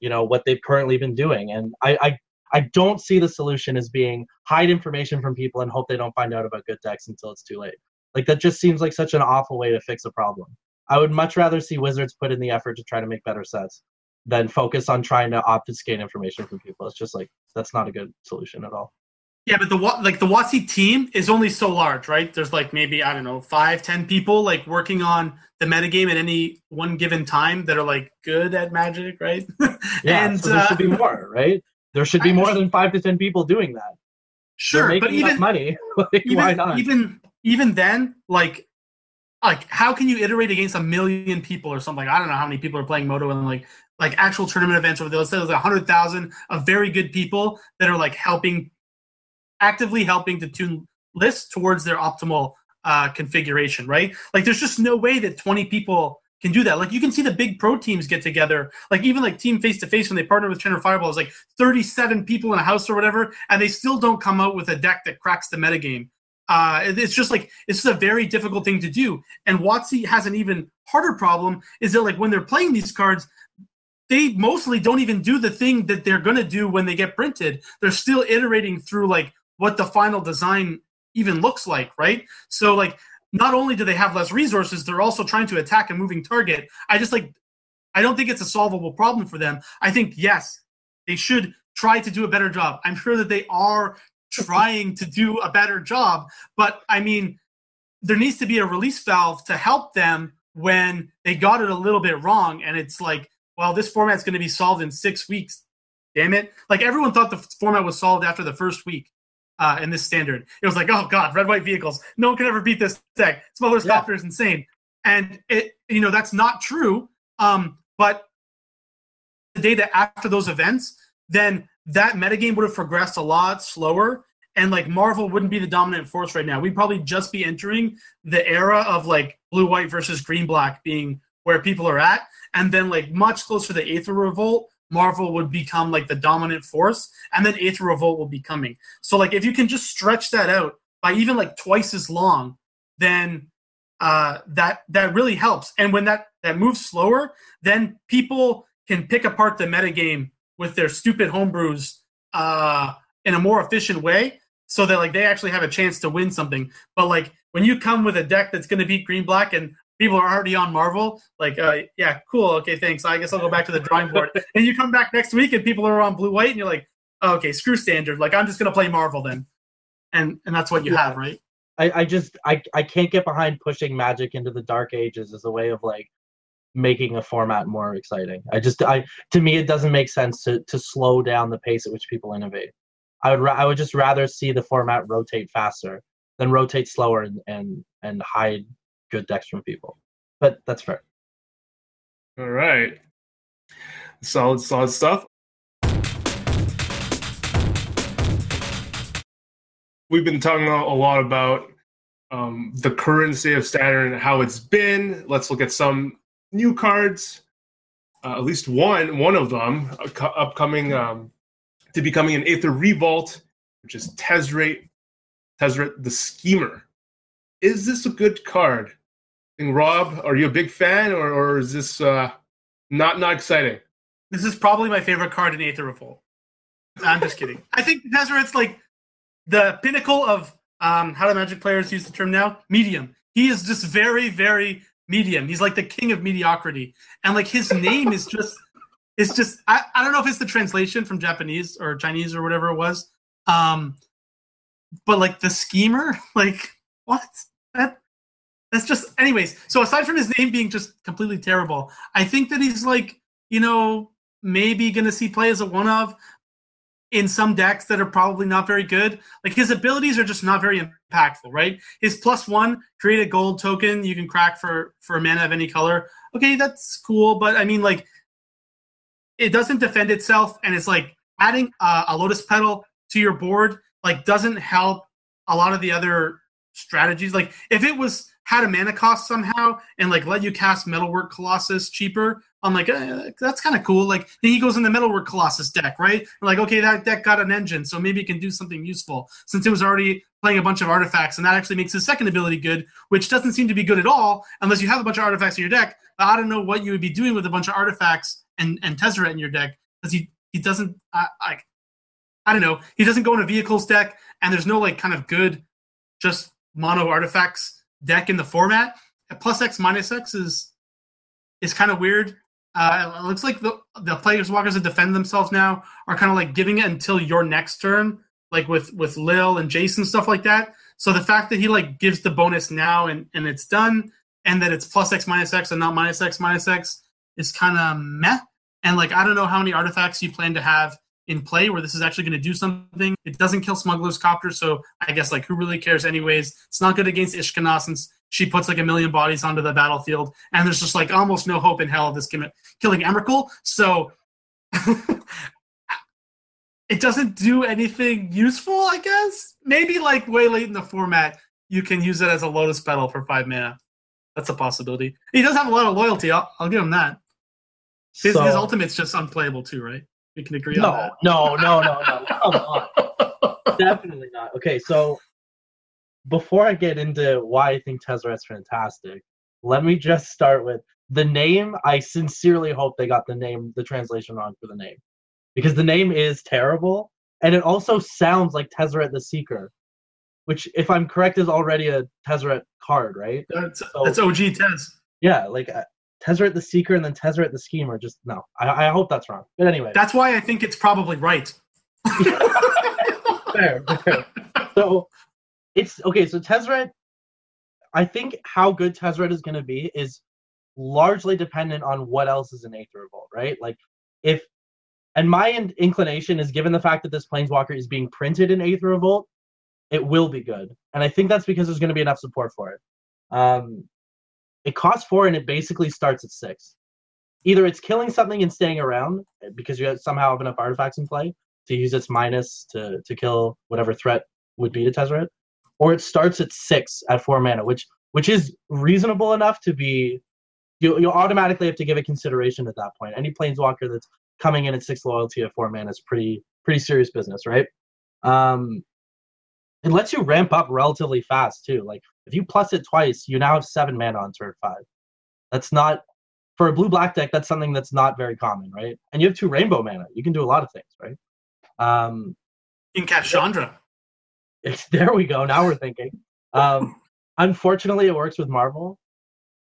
you know, what they've currently been doing. And I, I, I don't see the solution as being hide information from people and hope they don't find out about good decks until it's too late. Like, that just seems like such an awful way to fix a problem. I would much rather see Wizards put in the effort to try to make better sets than focus on trying to obfuscate information from people. It's just, like, that's not a good solution at all. Yeah, but the like the WotC team is only so large, right? There's, like, maybe, I don't know, five, ten people, like, working on the metagame at any one given time that are, like, good at Magic, right? Yeah, and, so there uh, should be more, right? There should be I more just, than five to ten people doing that. Sure, but even money, like, even, why not? Even even then, like, like how can you iterate against a million people or something? Like, I don't know how many people are playing Moto, and, like, like actual tournament events over there. Let's say there's a hundred thousand of very good people that are, like, helping. actively helping to tune lists towards their optimal uh, configuration, right? Like, there's just no way that twenty people can do that. Like, you can see the big pro teams get together, like, even, like, Team Face-to-Face, when they partner with Chandra Fireball, is like thirty-seven people in a house or whatever, and they still don't come out with a deck that cracks the metagame. Uh, it's just, like, it's just a very difficult thing to do. And WotC has an even harder problem, is that, like, when they're playing these cards, they mostly don't even do the thing that they're going to do when they get printed. They're still iterating through, like, what the final design even looks like, right? So, like, not only do they have less resources, they're also trying to attack a moving target. I just, like, I don't think it's a solvable problem for them. I think, yes, they should try to do a better job. I'm sure that they are trying to do a better job, but, I mean, there needs to be a release valve to help them when they got it a little bit wrong, and it's like, well, this format's going to be solved in six weeks, damn it. Like, everyone thought the format was solved after the first week. Uh, in this standard, it was like, oh god, Red White Vehicles. No one can ever beat this deck. Smuggler's yeah. Copter is insane, and it, you know, that's not true. Um, but the data after those events, then that metagame would have progressed a lot slower, and, like, Marvel wouldn't be the dominant force right now. We'd probably just be entering the era of, like, Blue White versus Green Black being where people are at, and then, like, much closer to the Aether Revolt, Marvel would become, like, the dominant force, and then Aether Revolt will be coming. So, like, if you can just stretch that out by even, like, twice as long, then uh, that that really helps. And when that, that moves slower, then people can pick apart the metagame with their stupid homebrews uh, in a more efficient way so that, like, they actually have a chance to win something. But, like, when you come with a deck that's going to beat Green Black and people are already on Marvel, like, uh, yeah, cool, okay, thanks. I guess I'll go back to the drawing board. And you come back next week and people are on Blue-White, and you're like, oh, okay, screw standard. Like, I'm just going to play Marvel then. And and that's what you yeah. have, right? I, I just, I, I can't get behind pushing Magic into the dark ages as a way of, like, making a format more exciting. I just, I to me, it doesn't make sense to to slow down the pace at which people innovate. I would, ra- I would just rather see the format rotate faster than rotate slower and and, and hide good decks from people. But that's fair. All right. Solid, solid stuff. We've been talking a lot about um, the current state of Standard and how it's been. Let's look at some new cards. Uh, at least one, one of them, uh, co- upcoming um, to becoming an Aether Revolt, which is Tezzeret, Tezzeret the Schemer. Is this a good card? And Rob, are you a big fan, or, or is this uh, not not exciting? This is probably my favorite card in Aether Revolt. I'm just kidding. I think Tezzeret's like the pinnacle of um, how do Magic players use the term now? Medium. He is just very, very medium. He's like the king of mediocrity, and like his name is just it's just I, I don't know if it's the translation from Japanese or Chinese or whatever it was, um, but like the schemer, like what that. That's just, anyways, so aside from his name being just completely terrible, I think that he's like, you know, maybe going to see play as a one of in some decks that are probably not very good. Like his abilities are just not very impactful, right? His plus one, create a gold token you can crack for, for a mana of any color. Okay, that's cool, but I mean, like, it doesn't defend itself, and it's like adding a, a Lotus Petal to your board, like, doesn't help a lot of the other strategies. Like, if it was... had a mana cost somehow, and like let you cast Metalwork Colossus cheaper. I'm like, eh, that's kind of cool. Like then he goes in the Metalwork Colossus deck, right? I'm like, okay, that deck got an engine, so maybe it can do something useful since it was already playing a bunch of artifacts, and that actually makes his second ability good, which doesn't seem to be good at all unless you have a bunch of artifacts in your deck. But I don't know what you would be doing with a bunch of artifacts and and Tezzeret in your deck because he he doesn't I, I I don't know he doesn't go in a vehicles deck, and there's no like kind of good just mono artifacts deck in the format. Plus X minus X is is kind of weird. Uh, it looks like the the players walkers that defend themselves now are kind of like giving it until your next turn, like with with Lil and Jace and stuff like that. So the fact that he like gives the bonus now and and it's done, and that it's plus X minus X and not minus X minus X is kind of meh. And like I don't know how many artifacts you plan to have in play where this is actually going to do something. It doesn't kill Smuggler's Copter, so I guess, like, who really cares anyways? It's not good against Ishkanah since she puts, like, a million bodies onto the battlefield, and there's just, like, almost no hope in hell of this commit- killing Emrakul, so it doesn't do anything useful, I guess? Maybe, like, way late in the format, you can use it as a Lotus Petal for five mana. That's a possibility. He does have a lot of loyalty. I'll, I'll give him that. His, so... his ultimate's just unplayable, too, right? We can agree no, on that. No, no, no, no. Come on. Definitely not. Okay, so before I get into why I think Tezzeret's fantastic, let me just start with the name. I sincerely hope they got the name, the translation wrong for the name. Because the name is terrible, and it also sounds like Tezzeret the Seeker, which, if I'm correct, is already a Tezzeret card, right? That's, so, that's O G Tez. Yeah, like... Tezzeret the Seeker and then Tezzeret the Schemer. Just no. I, I hope that's wrong. But anyway, that's why I think it's probably right. fair, fair. So it's okay. So Tezzeret, I think how good Tezzeret is going to be is largely dependent on what else is in Aether Revolt, right? Like if, and my in- inclination is given the fact that this Planeswalker is being printed in Aether Revolt, it will be good, and I think that's because there's going to be enough support for it. Um. It costs four, and it basically starts at six. Either it's killing something and staying around, because you have somehow have enough artifacts in play to use its minus to, to kill whatever threat would be to Tezzeret, or it starts at six at four mana, which which is reasonable enough to be... You, you automatically have to give it consideration at that point. Any Planeswalker that's coming in at six loyalty at four mana is pretty pretty serious business, right? Um, it lets you ramp up relatively fast, too. Like, if you plus it twice, you now have seven mana on turn five. That's not, for a blue-black deck, that's something that's not very common, right? And you have two rainbow mana. You can do a lot of things, right? Um, you can catch Chandra. There we go. Now we're thinking. Um, unfortunately, it works with Marvel.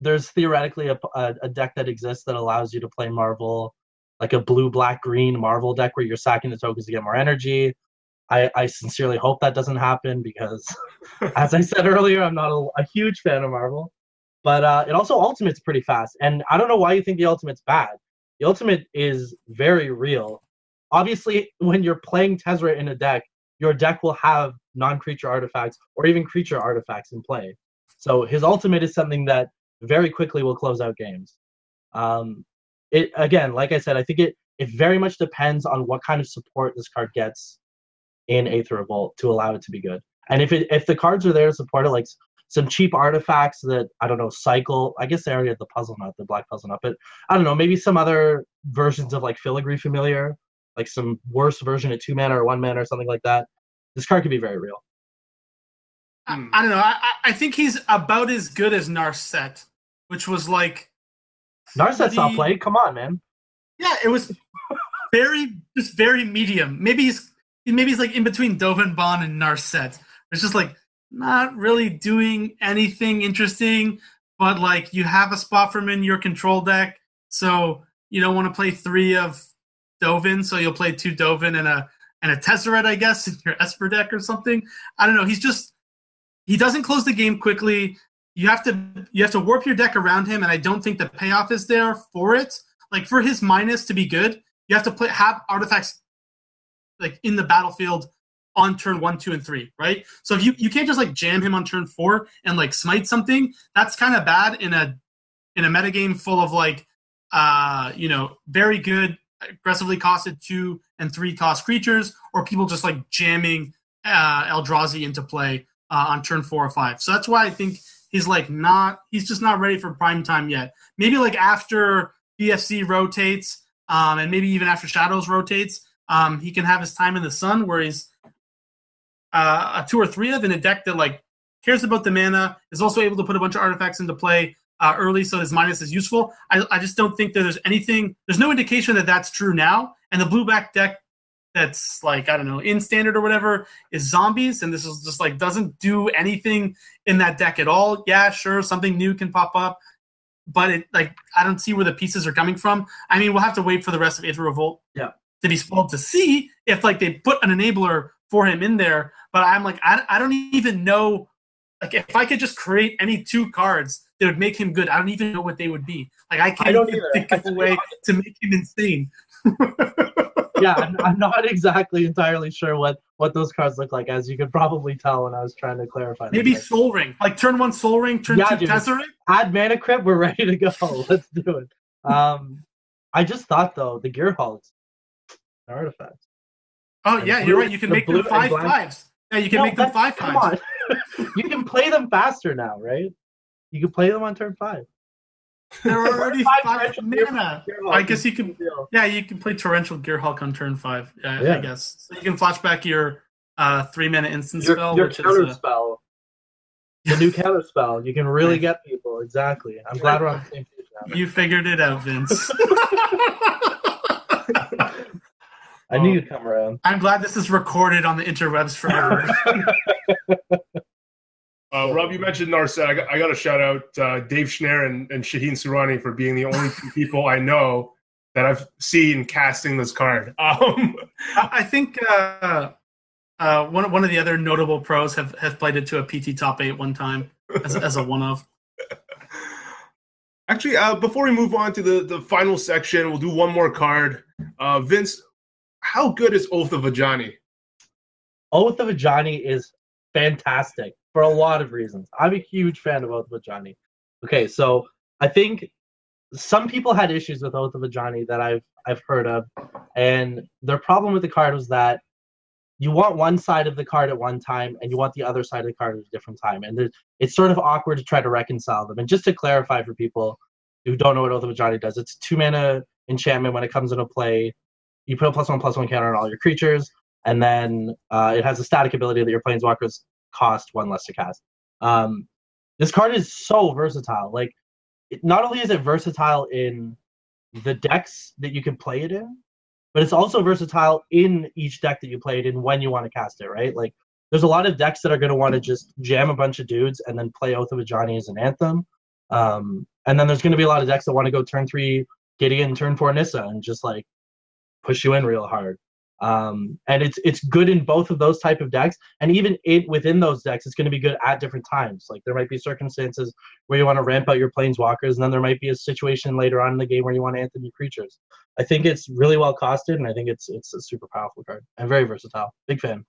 There's theoretically a, a, a deck that exists that allows you to play Marvel, like a blue-black-green Marvel deck where you're sacking the tokens to get more energy. I, I sincerely hope that doesn't happen because, as I said earlier, I'm not a, a huge fan of Marvel. But uh, it also ultimates pretty fast. And I don't know why you think the ultimate's bad. The ultimate is very real. Obviously, when you're playing Tezzeret in a deck, your deck will have non-creature artifacts or even creature artifacts in play. So his ultimate is something that very quickly will close out games. Um, it again, like I said, I think it it very much depends on what kind of support this card gets in Aether Revolt to allow it to be good. And if it if the cards are there to support it, like some cheap artifacts that, I don't know, cycle, I guess they already had the puzzle nut, the black puzzle nut, but I don't know, maybe some other versions of like Filigree Familiar, like some worse version of two mana or one mana or something like that. This card could be very real. I, I don't know. I, I think he's about as good as Narset, which was like... Narset's not played. Come on, man. Yeah, it was very, just very medium. Maybe he's maybe he's like in between Dovahkiin and Narset. It's just like not really doing anything interesting, but like you have a spot for him in your control deck, so you don't want to play three of Dovahkiin, so you'll play two Dovahkiin and a and a Tezzeret, I guess, in your Esper deck or something. I don't know. He's just he doesn't close the game quickly. You have to you have to warp your deck around him, and I don't think the payoff is there for it. Like for his minus to be good, you have to play have artifacts like in the battlefield on turn one, two, and three, right? So if you, you can't just like jam him on turn four and like smite something, that's kind of bad in a in a metagame full of like uh you know very good aggressively costed two and three cost creatures, or people just like jamming uh, Eldrazi into play uh, on turn four or five. So that's why I think He's like not. He's just not ready for prime time yet. Maybe like after B F C rotates, um, and maybe even after Shadows rotates, um, he can have his time in the sun, where he's uh, a two or three of in a deck that like cares about the mana, is also able to put a bunch of artifacts into play uh, early, so his minus is useful. I, I just don't think that there's anything. There's no indication that that's true now. And the blue black deck that's like, I don't know, in standard or whatever is zombies, and this is just like doesn't do anything in that deck at all. Yeah, sure, something new can pop up, but it like I don't see where the pieces are coming from. I mean, we'll have to wait for the rest of Aether Revolt yeah. to be spoiled to see if like they put an enabler for him in there. But I'm like, I, I don't even know. Like, if I could just create any two cards that would make him good, I don't even know what they would be. Like, I can't I don't even think of a way to make him insane. Yeah, I'm, I'm not exactly entirely sure what, what those cards look like, as you could probably tell when I was trying to clarify. Maybe that. Soul Ring. Like turn one Soul Ring, turn yeah, two Tezzeret. Add Mana Crypt, we're ready to go. Let's do it. Um, I just thought, though, the Gear Hulls are artifacts. Oh, and yeah, blue, you're right. You can the make them five fives. Yeah, you can no, make them five come fives. On. You can play them faster now, right? You can play them on turn five. There are already five, five mana. I guess you can. Yeah, you can play Torrential Gearhulk on turn five. I, yeah. I guess so. You can flash back your uh, three mana instant your, spell. Your which counter is, uh, spell. The new counter spell. You can really get people. Exactly. I'm glad we're on the same page now. You figured it out, Vince. I knew you'd come around. I'm glad this is recorded on the interwebs forever. Uh, Rob, you mentioned Narset. I got, I got to shout out uh, Dave Schneer and, and Shaheen Surani for being the only two people I know that I've seen casting this card. Um, I think uh, uh, one one of the other notable pros have, have played it to a P T top eight one time as, as a one of. Actually, uh, before we move on to the, the final section, we'll do one more card. Uh, Vince, how good is Oath of Ajani? Oath of Ajani is fantastic. For a lot of reasons. I'm a huge fan of Oath of Ajani. Okay, so I think some people had issues with Oath of Ajani that I've I've heard of, and their problem with the card was that you want one side of the card at one time, and you want the other side of the card at a different time, and it's sort of awkward to try to reconcile them. And just to clarify for people who don't know what Oath of Ajani does, it's two mana enchantment. When it comes into play, you put a plus one plus one counter on all your creatures, and then uh, it has a static ability that your planeswalkers cost one less to cast. Um, this card is so versatile. Like, it, not only is it versatile in the decks that you can play it in, but it's also versatile in each deck that you play it in when you want to cast it, right? Like, there's a lot of decks that are going to want to just jam a bunch of dudes and then play Oath of Ajani as an anthem. Um, and then there's going to be a lot of decks that want to go turn three Gideon, turn four Nissa, and just, like, push you in real hard. Um, and it's it's good in both of those type of decks, and even it within those decks, it's going to be good at different times. Like, there might be circumstances where you want to ramp out your planeswalkers, and then there might be a situation later on in the game where you want to anthem your creatures. I think it's really well costed, and I think it's it's a super powerful card and very versatile. Big fan.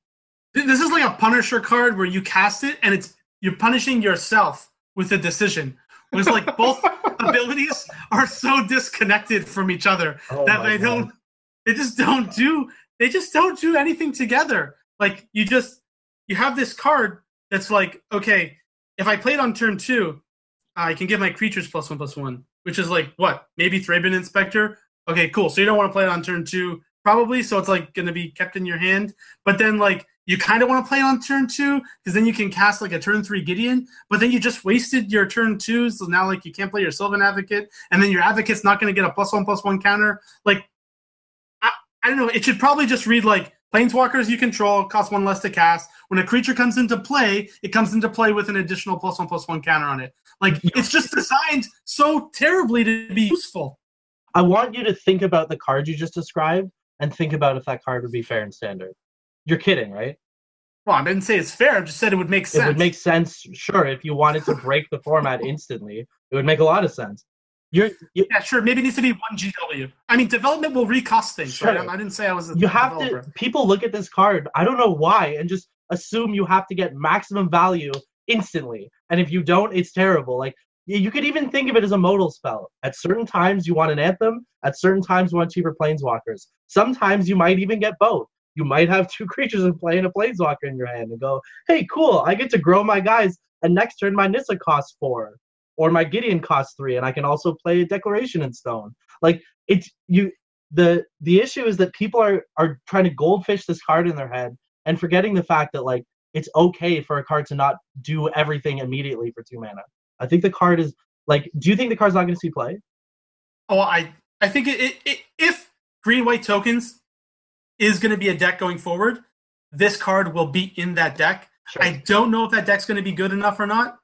This is like a Punisher card where you cast it, and it's you're punishing yourself with a decision. It's like both abilities are so disconnected from each other oh that they God. don't they just don't do they just don't do anything together. Like you just you have this card that's like, okay, if I played on turn two, I can give my creatures plus one plus one, which is like what? Maybe Thraben Inspector? Okay, cool. So you don't want to play it on turn two, probably, so it's like gonna be kept in your hand. But then like you kind of want to play on turn two because then you can cast like a turn three Gideon, but then you just wasted your turn two. So now like you can't play your Sylvan Advocate, and then your Advocate's not going to get a plus one plus one counter. Like, I, I don't know. It should probably just read like Planeswalkers you control cost one less to cast. When a creature comes into play, it comes into play with an additional plus one plus one counter on it. Like it's just designed so terribly to be useful. I want you to think about the card you just described and think about if that card would be fair and standard. You're kidding, right? Well, I didn't say it's fair. I just said it would make sense. It would make sense, sure, if you wanted to break the format instantly. It would make a lot of sense. You're, you, yeah, sure. Maybe it needs to be one G W. I mean, development will recost things. Sure. Right? I didn't say I was a you have developer. To, people look at this card, I don't know why, and just assume you have to get maximum value instantly. And if you don't, it's terrible. Like, you could even think of it as a modal spell. At certain times, you want an Anthem. At certain times, you want cheaper Planeswalkers. Sometimes you might even get both. You might have two creatures in play and a Planeswalker in your hand and go, hey, cool, I get to grow my guys, and next turn my Nissa costs four, or my Gideon costs three, and I can also play a Declaration in Stone. Like, it's, you, the the issue is that people are, are trying to goldfish this card in their head and forgetting the fact that, like, it's okay for a card to not do everything immediately for two mana. I think the card is, like, do you think the card's not going to see play? Oh, I, I think it, it, it if green-white tokens is going to be a deck going forward, this card will be in that deck. Sure. I don't know if that deck's going to be good enough or not.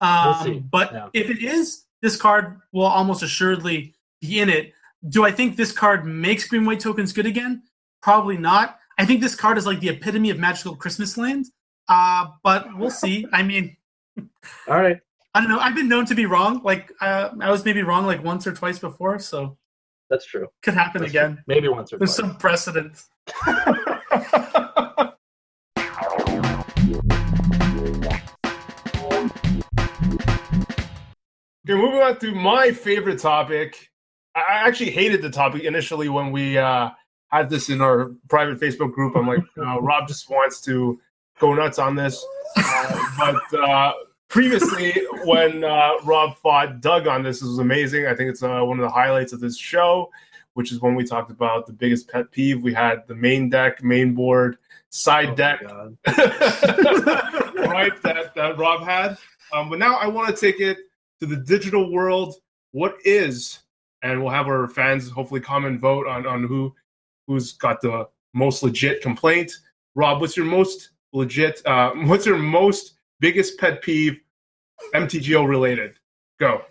Um, we'll see. But yeah. If it is, this card will almost assuredly be in it. Do I think this card makes green-white tokens good again? Probably not. I think this card is like the epitome of Magical Christmas Land. Uh, but we'll see. I mean... All right. I don't know. I've been known to be wrong. Like, uh, I was maybe wrong like once or twice before, so... That's true. Could happen That's again. True. Maybe once or There's twice. There's some precedent. Okay, moving on to my favorite topic. I actually hated the topic initially when we uh, had this in our private Facebook group. I'm like, uh, Rob just wants to go nuts on this. Uh, but uh, previously, when uh, Rob fought Doug on this, this was amazing. I think it's uh, one of the highlights of this show, which is when we talked about the biggest pet peeve. We had the main deck, main board, side oh deck, right, that, that Rob had. Um, but now I want to take it to the digital world. What is, and we'll have our fans hopefully come and vote on, on who, who's got the most legit complaint. Rob, what's your most legit, uh, what's your most biggest pet peeve, M T G O related? Go.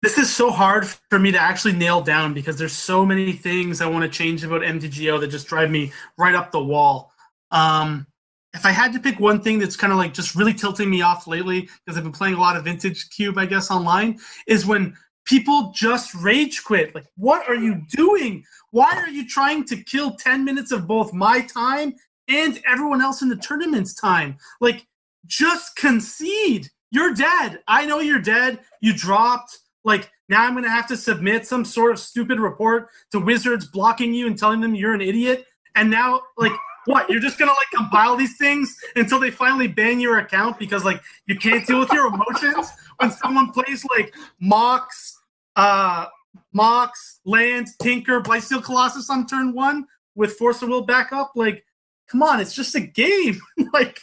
This is so hard for me to actually nail down because there's so many things I want to change about M T G O that just drive me right up the wall. Um, if I had to pick one thing that's kind of like just really tilting me off lately, because I've been playing a lot of Vintage Cube, I guess, online, is when people just rage quit. Like, what are you doing? Why are you trying to kill ten minutes of both my time and everyone else in the tournament's time? Like, just concede. You're dead. I know you're dead. You dropped. Like, now I'm going to have to submit some sort of stupid report to Wizards blocking you and telling them you're an idiot. And now, like, what? You're just going to, like, compile these things until they finally ban your account because, like, you can't deal with your emotions when someone plays, like, Mox, uh, Mox, Land, Tinker, Blightsteel Colossus on turn one with Force of Will back up? Like, come on, it's just a game. Like,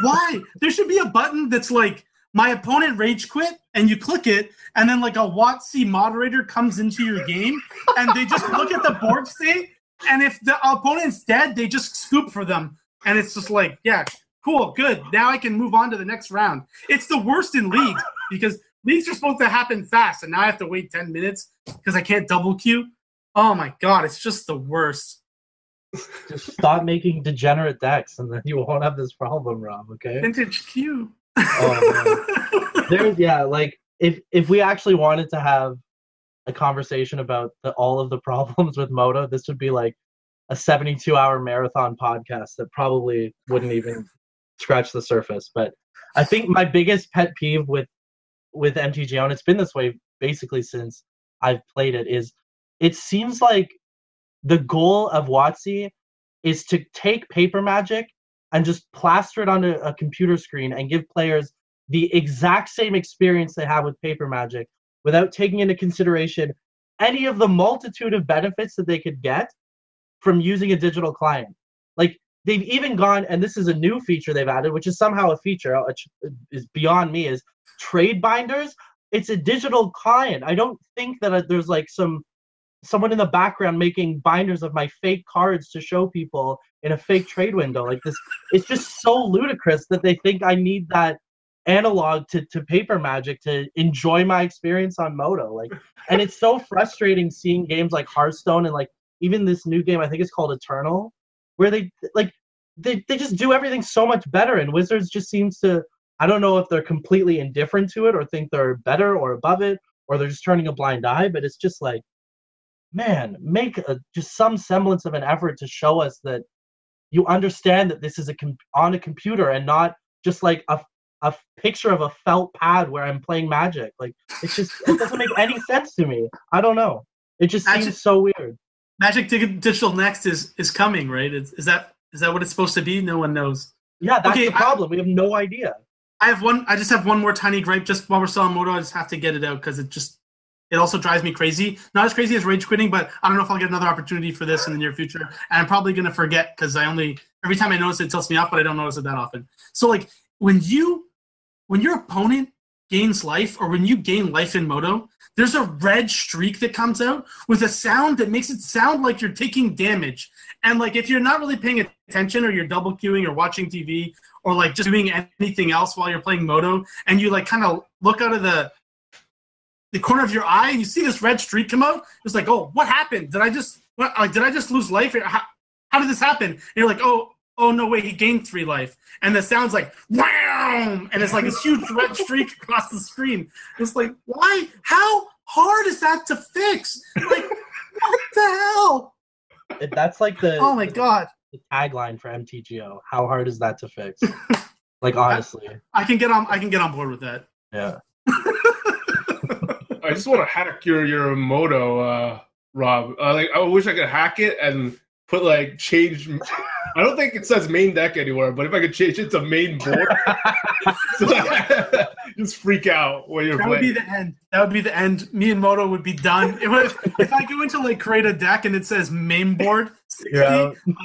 why? There should be a button that's, like, my opponent rage quit, and you click it, and then like a W O T C moderator comes into your game, and they just look at the board state, and if the opponent's dead, they just scoop for them. And it's just like, yeah, cool, good. Now I can move on to the next round. It's the worst in leagues, because leagues are supposed to happen fast, and now I have to wait ten minutes because I can't double queue. Oh my God, it's just the worst. Just stop making degenerate decks, and then you won't have this problem, Rob, okay? Vintage Cube. Oh, man. There's, yeah, like, if if we actually wanted to have a conversation about the, all of the problems with Moto, this would be like a seventy-two hour marathon podcast that probably wouldn't even scratch the surface. But I think my biggest pet peeve with with M T G O, and it's been this way basically since I've played it, is it seems like the goal of WotC is to take paper magic and just plaster it onto a computer screen and give players the exact same experience they have with paper magic without taking into consideration any of the multitude of benefits that they could get from using a digital client. Like, they've even gone, and this is a new feature they've added, which is somehow a feature, which is beyond me, is trade binders. It's a digital client. I don't think that there's like some someone in the background making binders of my fake cards to show people in a fake trade window like this. It's just so ludicrous that they think I need that analog to, to paper magic to enjoy my experience on Moto. Like, and it's so frustrating seeing games like Hearthstone and like even this new game, I think it's called Eternal, where they like they, they just do everything so much better, and Wizards just seems to, I don't know if they're completely indifferent to it or think they're better or above it, or they're just turning a blind eye, but it's just like, man, make a, just some semblance of an effort to show us that you understand that this is a com- on a computer and not just like a, a picture of a felt pad where I'm playing Magic. Like, it's just, it doesn't make any sense to me. I don't know. It just Magic, seems so weird. Magic Digital Next is, is coming, right? Is, is that is that what it's supposed to be? No one knows. Yeah, that's okay, the problem. I, we have no idea. I have one. I just have one more tiny gripe. Just while we're still on Moto, I just have to get it out because it just, it also drives me crazy. Not as crazy as rage quitting, but I don't know if I'll get another opportunity for this in the near future. And I'm probably going to forget because I only, every time I notice it, it tilts me off, but I don't notice it that often. So, like, when you, when your opponent gains life, or when you gain life in Moto, there's a red streak that comes out with a sound that makes it sound like you're taking damage. And, like, if you're not really paying attention or you're double queuing or watching T V or, like, just doing anything else while you're playing Moto, and you, like, kind of look out of the – the corner of your eye, and you see this red streak come out. It's like, oh, what happened? Did I just, what, like, did I just lose life? How, how did this happen? And you're like, oh, oh no, wait, he gained three life. And the sound's like, wham! And it's like this huge red streak across the screen. It's like, why? How hard is that to fix? Like, what the hell? That's like the oh my god the tagline for M T G O. How hard is that to fix? Like, honestly, I, I can get on. I can get on board with that. Yeah. I just want to hack your, your Moto, uh, Rob. Uh, like, I wish I could hack it and put, like, change. I don't think it says main deck anywhere, but if I could change it to main board, so I, just freak out when you're that playing. That would be the end. That would be the end. Me and Moto would be done. It would, if I go into, like, create a deck and it says main board, sixty, yeah. Like,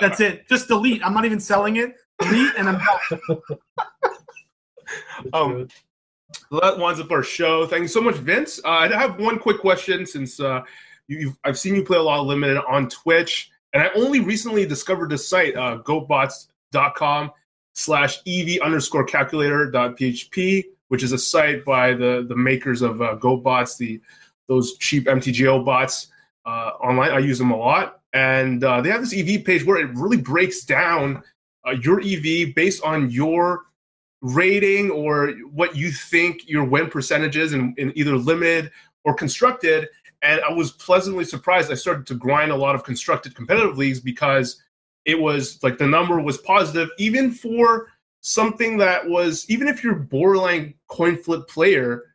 that's it. Just delete. I'm not even selling it. Delete, and I'm out. um. Well, that winds up our show. Thank you so much, Vince. Uh, I have one quick question since uh, you've, I've seen you play a lot of Limited on Twitch, and I only recently discovered the site, uh, goatbots.com slash ev underscore calculator.php, which is a site by the, the makers of uh, GoatBots, the, those cheap M T G O bots uh, online. I use them a lot. And uh, they have this E V page where it really breaks down uh, your E V based on your rating or what you think your win percentage is in, in either Limited or Constructed. And I was pleasantly surprised. I started to grind a lot of Constructed competitive leagues because it was like the number was positive, even for something that was, even if you're borderline coin flip player,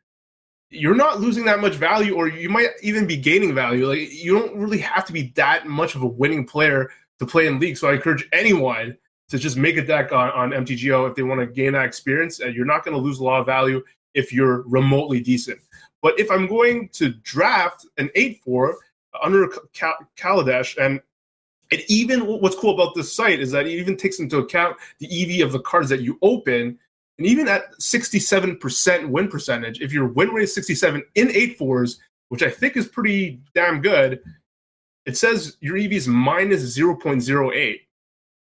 you're not losing that much value, or you might even be gaining value. Like, you don't really have to be that much of a winning player to play in league. So I encourage anyone to just make a deck on, on M T G O if they want to gain that experience. And you're not going to lose a lot of value if you're remotely decent. But if I'm going to draft an eight four under Kal- Kaladesh, and it even, what's cool about this site is that it even takes into account the E V of the cards that you open. And even at sixty-seven percent win percentage, if your win rate is sixty-seven in eight fours, which I think is pretty damn good, it says your E V is minus zero point zero eight.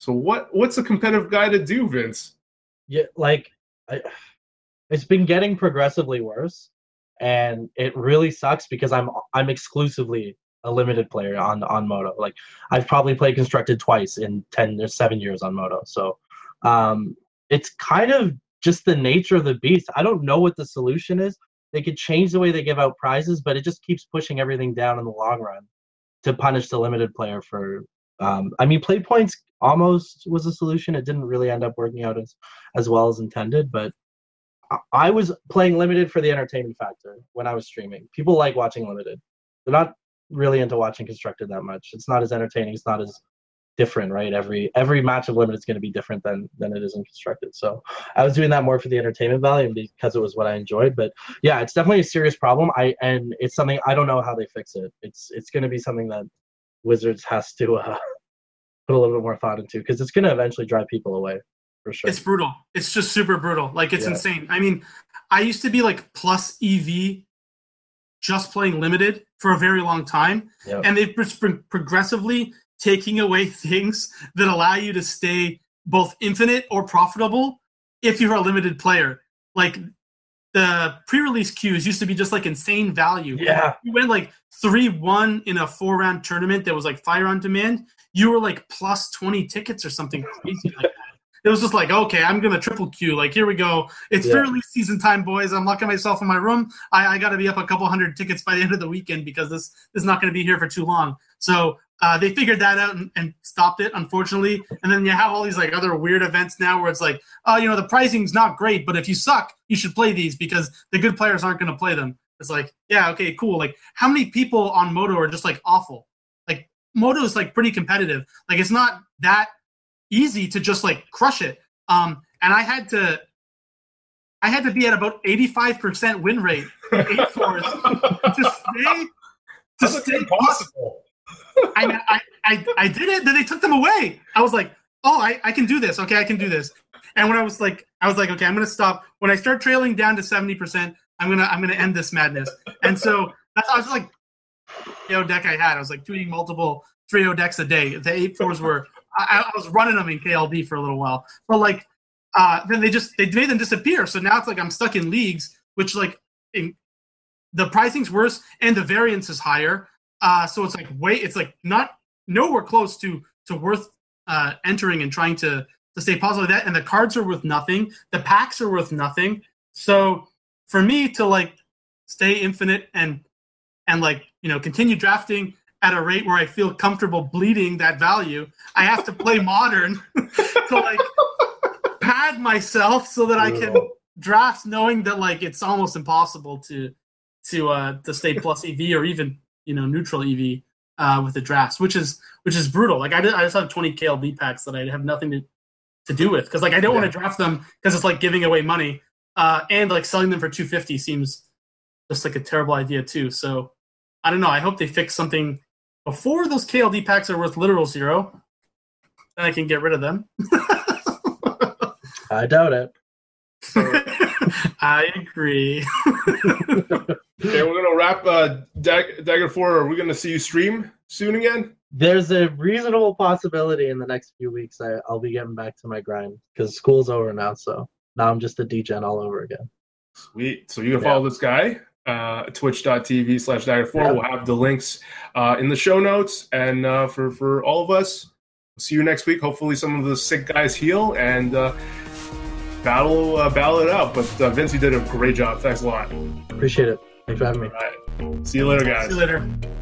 So what what's a competitive guy to do, Vince? Yeah, like, I, it's been getting progressively worse, and it really sucks because I'm I'm exclusively a Limited player on on Moto. Like, I've probably played Constructed twice in ten or seven years on Moto. So um, it's kind of just the nature of the beast. I don't know what the solution is. They could change the way they give out prizes, but it just keeps pushing everything down in the long run to punish the Limited player for. Um, I mean, play points almost was a solution. It didn't really end up working out as, as well as intended, but I was playing Limited for the entertainment factor when I was streaming. People like watching Limited. They're not really into watching Constructed that much. It's not as entertaining. It's not as different, right? Every every match of Limited is going to be different than than it is in Constructed. So I was doing that more for the entertainment value because it was what I enjoyed. But yeah, it's definitely a serious problem. I and it's something I don't know how they fix it. It's it's going to be something that Wizards has to uh, put a little bit more thought into, because it's going to eventually drive people away. For sure. It's brutal. It's just super brutal. Like, it's yeah. insane. I mean, I used to be like plus E V just playing Limited for a very long time. Yep. And they've been progressively taking away things that allow you to stay both infinite or profitable if you're a Limited player. Like, the pre-release queues used to be just like insane value. Yeah. You went like three one in a four-round tournament that was like fire on demand. You were like plus twenty tickets or something crazy like that. It was just like, okay, I'm going to triple Q. Like, here we go. It's yeah. fairly season time, boys. I'm locking myself in my room. I, I got to be up a couple hundred tickets by the end of the weekend because this, this is not going to be here for too long. So uh, they figured that out and, and stopped it, unfortunately. And then you have all these, like, other weird events now where it's like, oh, you know, the pricing's not great, but if you suck, you should play these because the good players aren't going to play them. It's like, yeah, okay, cool. Like, how many people on Moto are just, like, awful? Like, Moto is, like, pretty competitive. Like, it's not that easy to just like crush it. Um, and I had to, I had to be at about eighty-five percent win rate eight fours to stay, to stay possible. I, I, I, I did it. Then they took them away. I was like, oh, I, I can do this. Okay. I can do this. And when I was like, I was like, okay, I'm going to stop. When I start trailing down to seventy percent, I'm going to, I'm going to end this madness. And so that's, I was like, you know, deck I had, I was like doing multiple three oh decks a day. The eight fours were, I, I was running them in K L D for a little while, but like, uh, then they just, they made them disappear. So now it's like, I'm stuck in leagues, which like in, the pricing's worse and the variance is higher. Uh, so it's like, wait, it's like not nowhere close to, to worth, uh, entering and trying to, to stay positive like that. And the cards are worth nothing. The packs are worth nothing. So for me to like stay infinite and, and like, you know, continue drafting at a rate where I feel comfortable bleeding that value, I have to play Modern to like pad myself so that I can draft knowing that like it's almost impossible to to uh, to stay plus E V or even, you know, neutral E V uh, with the drafts, which is which is brutal. Like I, did, I just have twenty K L D packs that I have nothing to, to do with because like I don't yeah. want to draft them because it's like giving away money uh, and like selling them for two fifty seems just like a terrible idea too. So I don't know. I hope they fix something before those K L D packs are worth literal zero, then I can get rid of them. I doubt it. I agree. Okay, we're gonna wrap uh, Dag- Dagger four. Are we gonna see you stream soon again? There's a reasonable possibility in the next few weeks I- I'll be getting back to my grind because school's over now. So now I'm just a degen all over again. Sweet. So you can yeah. follow this guy. Uh, twitch.tv slash Dagger4. Yeah. We'll have the links uh, in the show notes. And uh, for, for all of us, see you next week. Hopefully some of the sick guys heal and uh, battle, uh, battle it out. But uh, Vince, you did a great job. Thanks a lot. Appreciate it. Thanks for having me. All right. See you later, guys. See you later.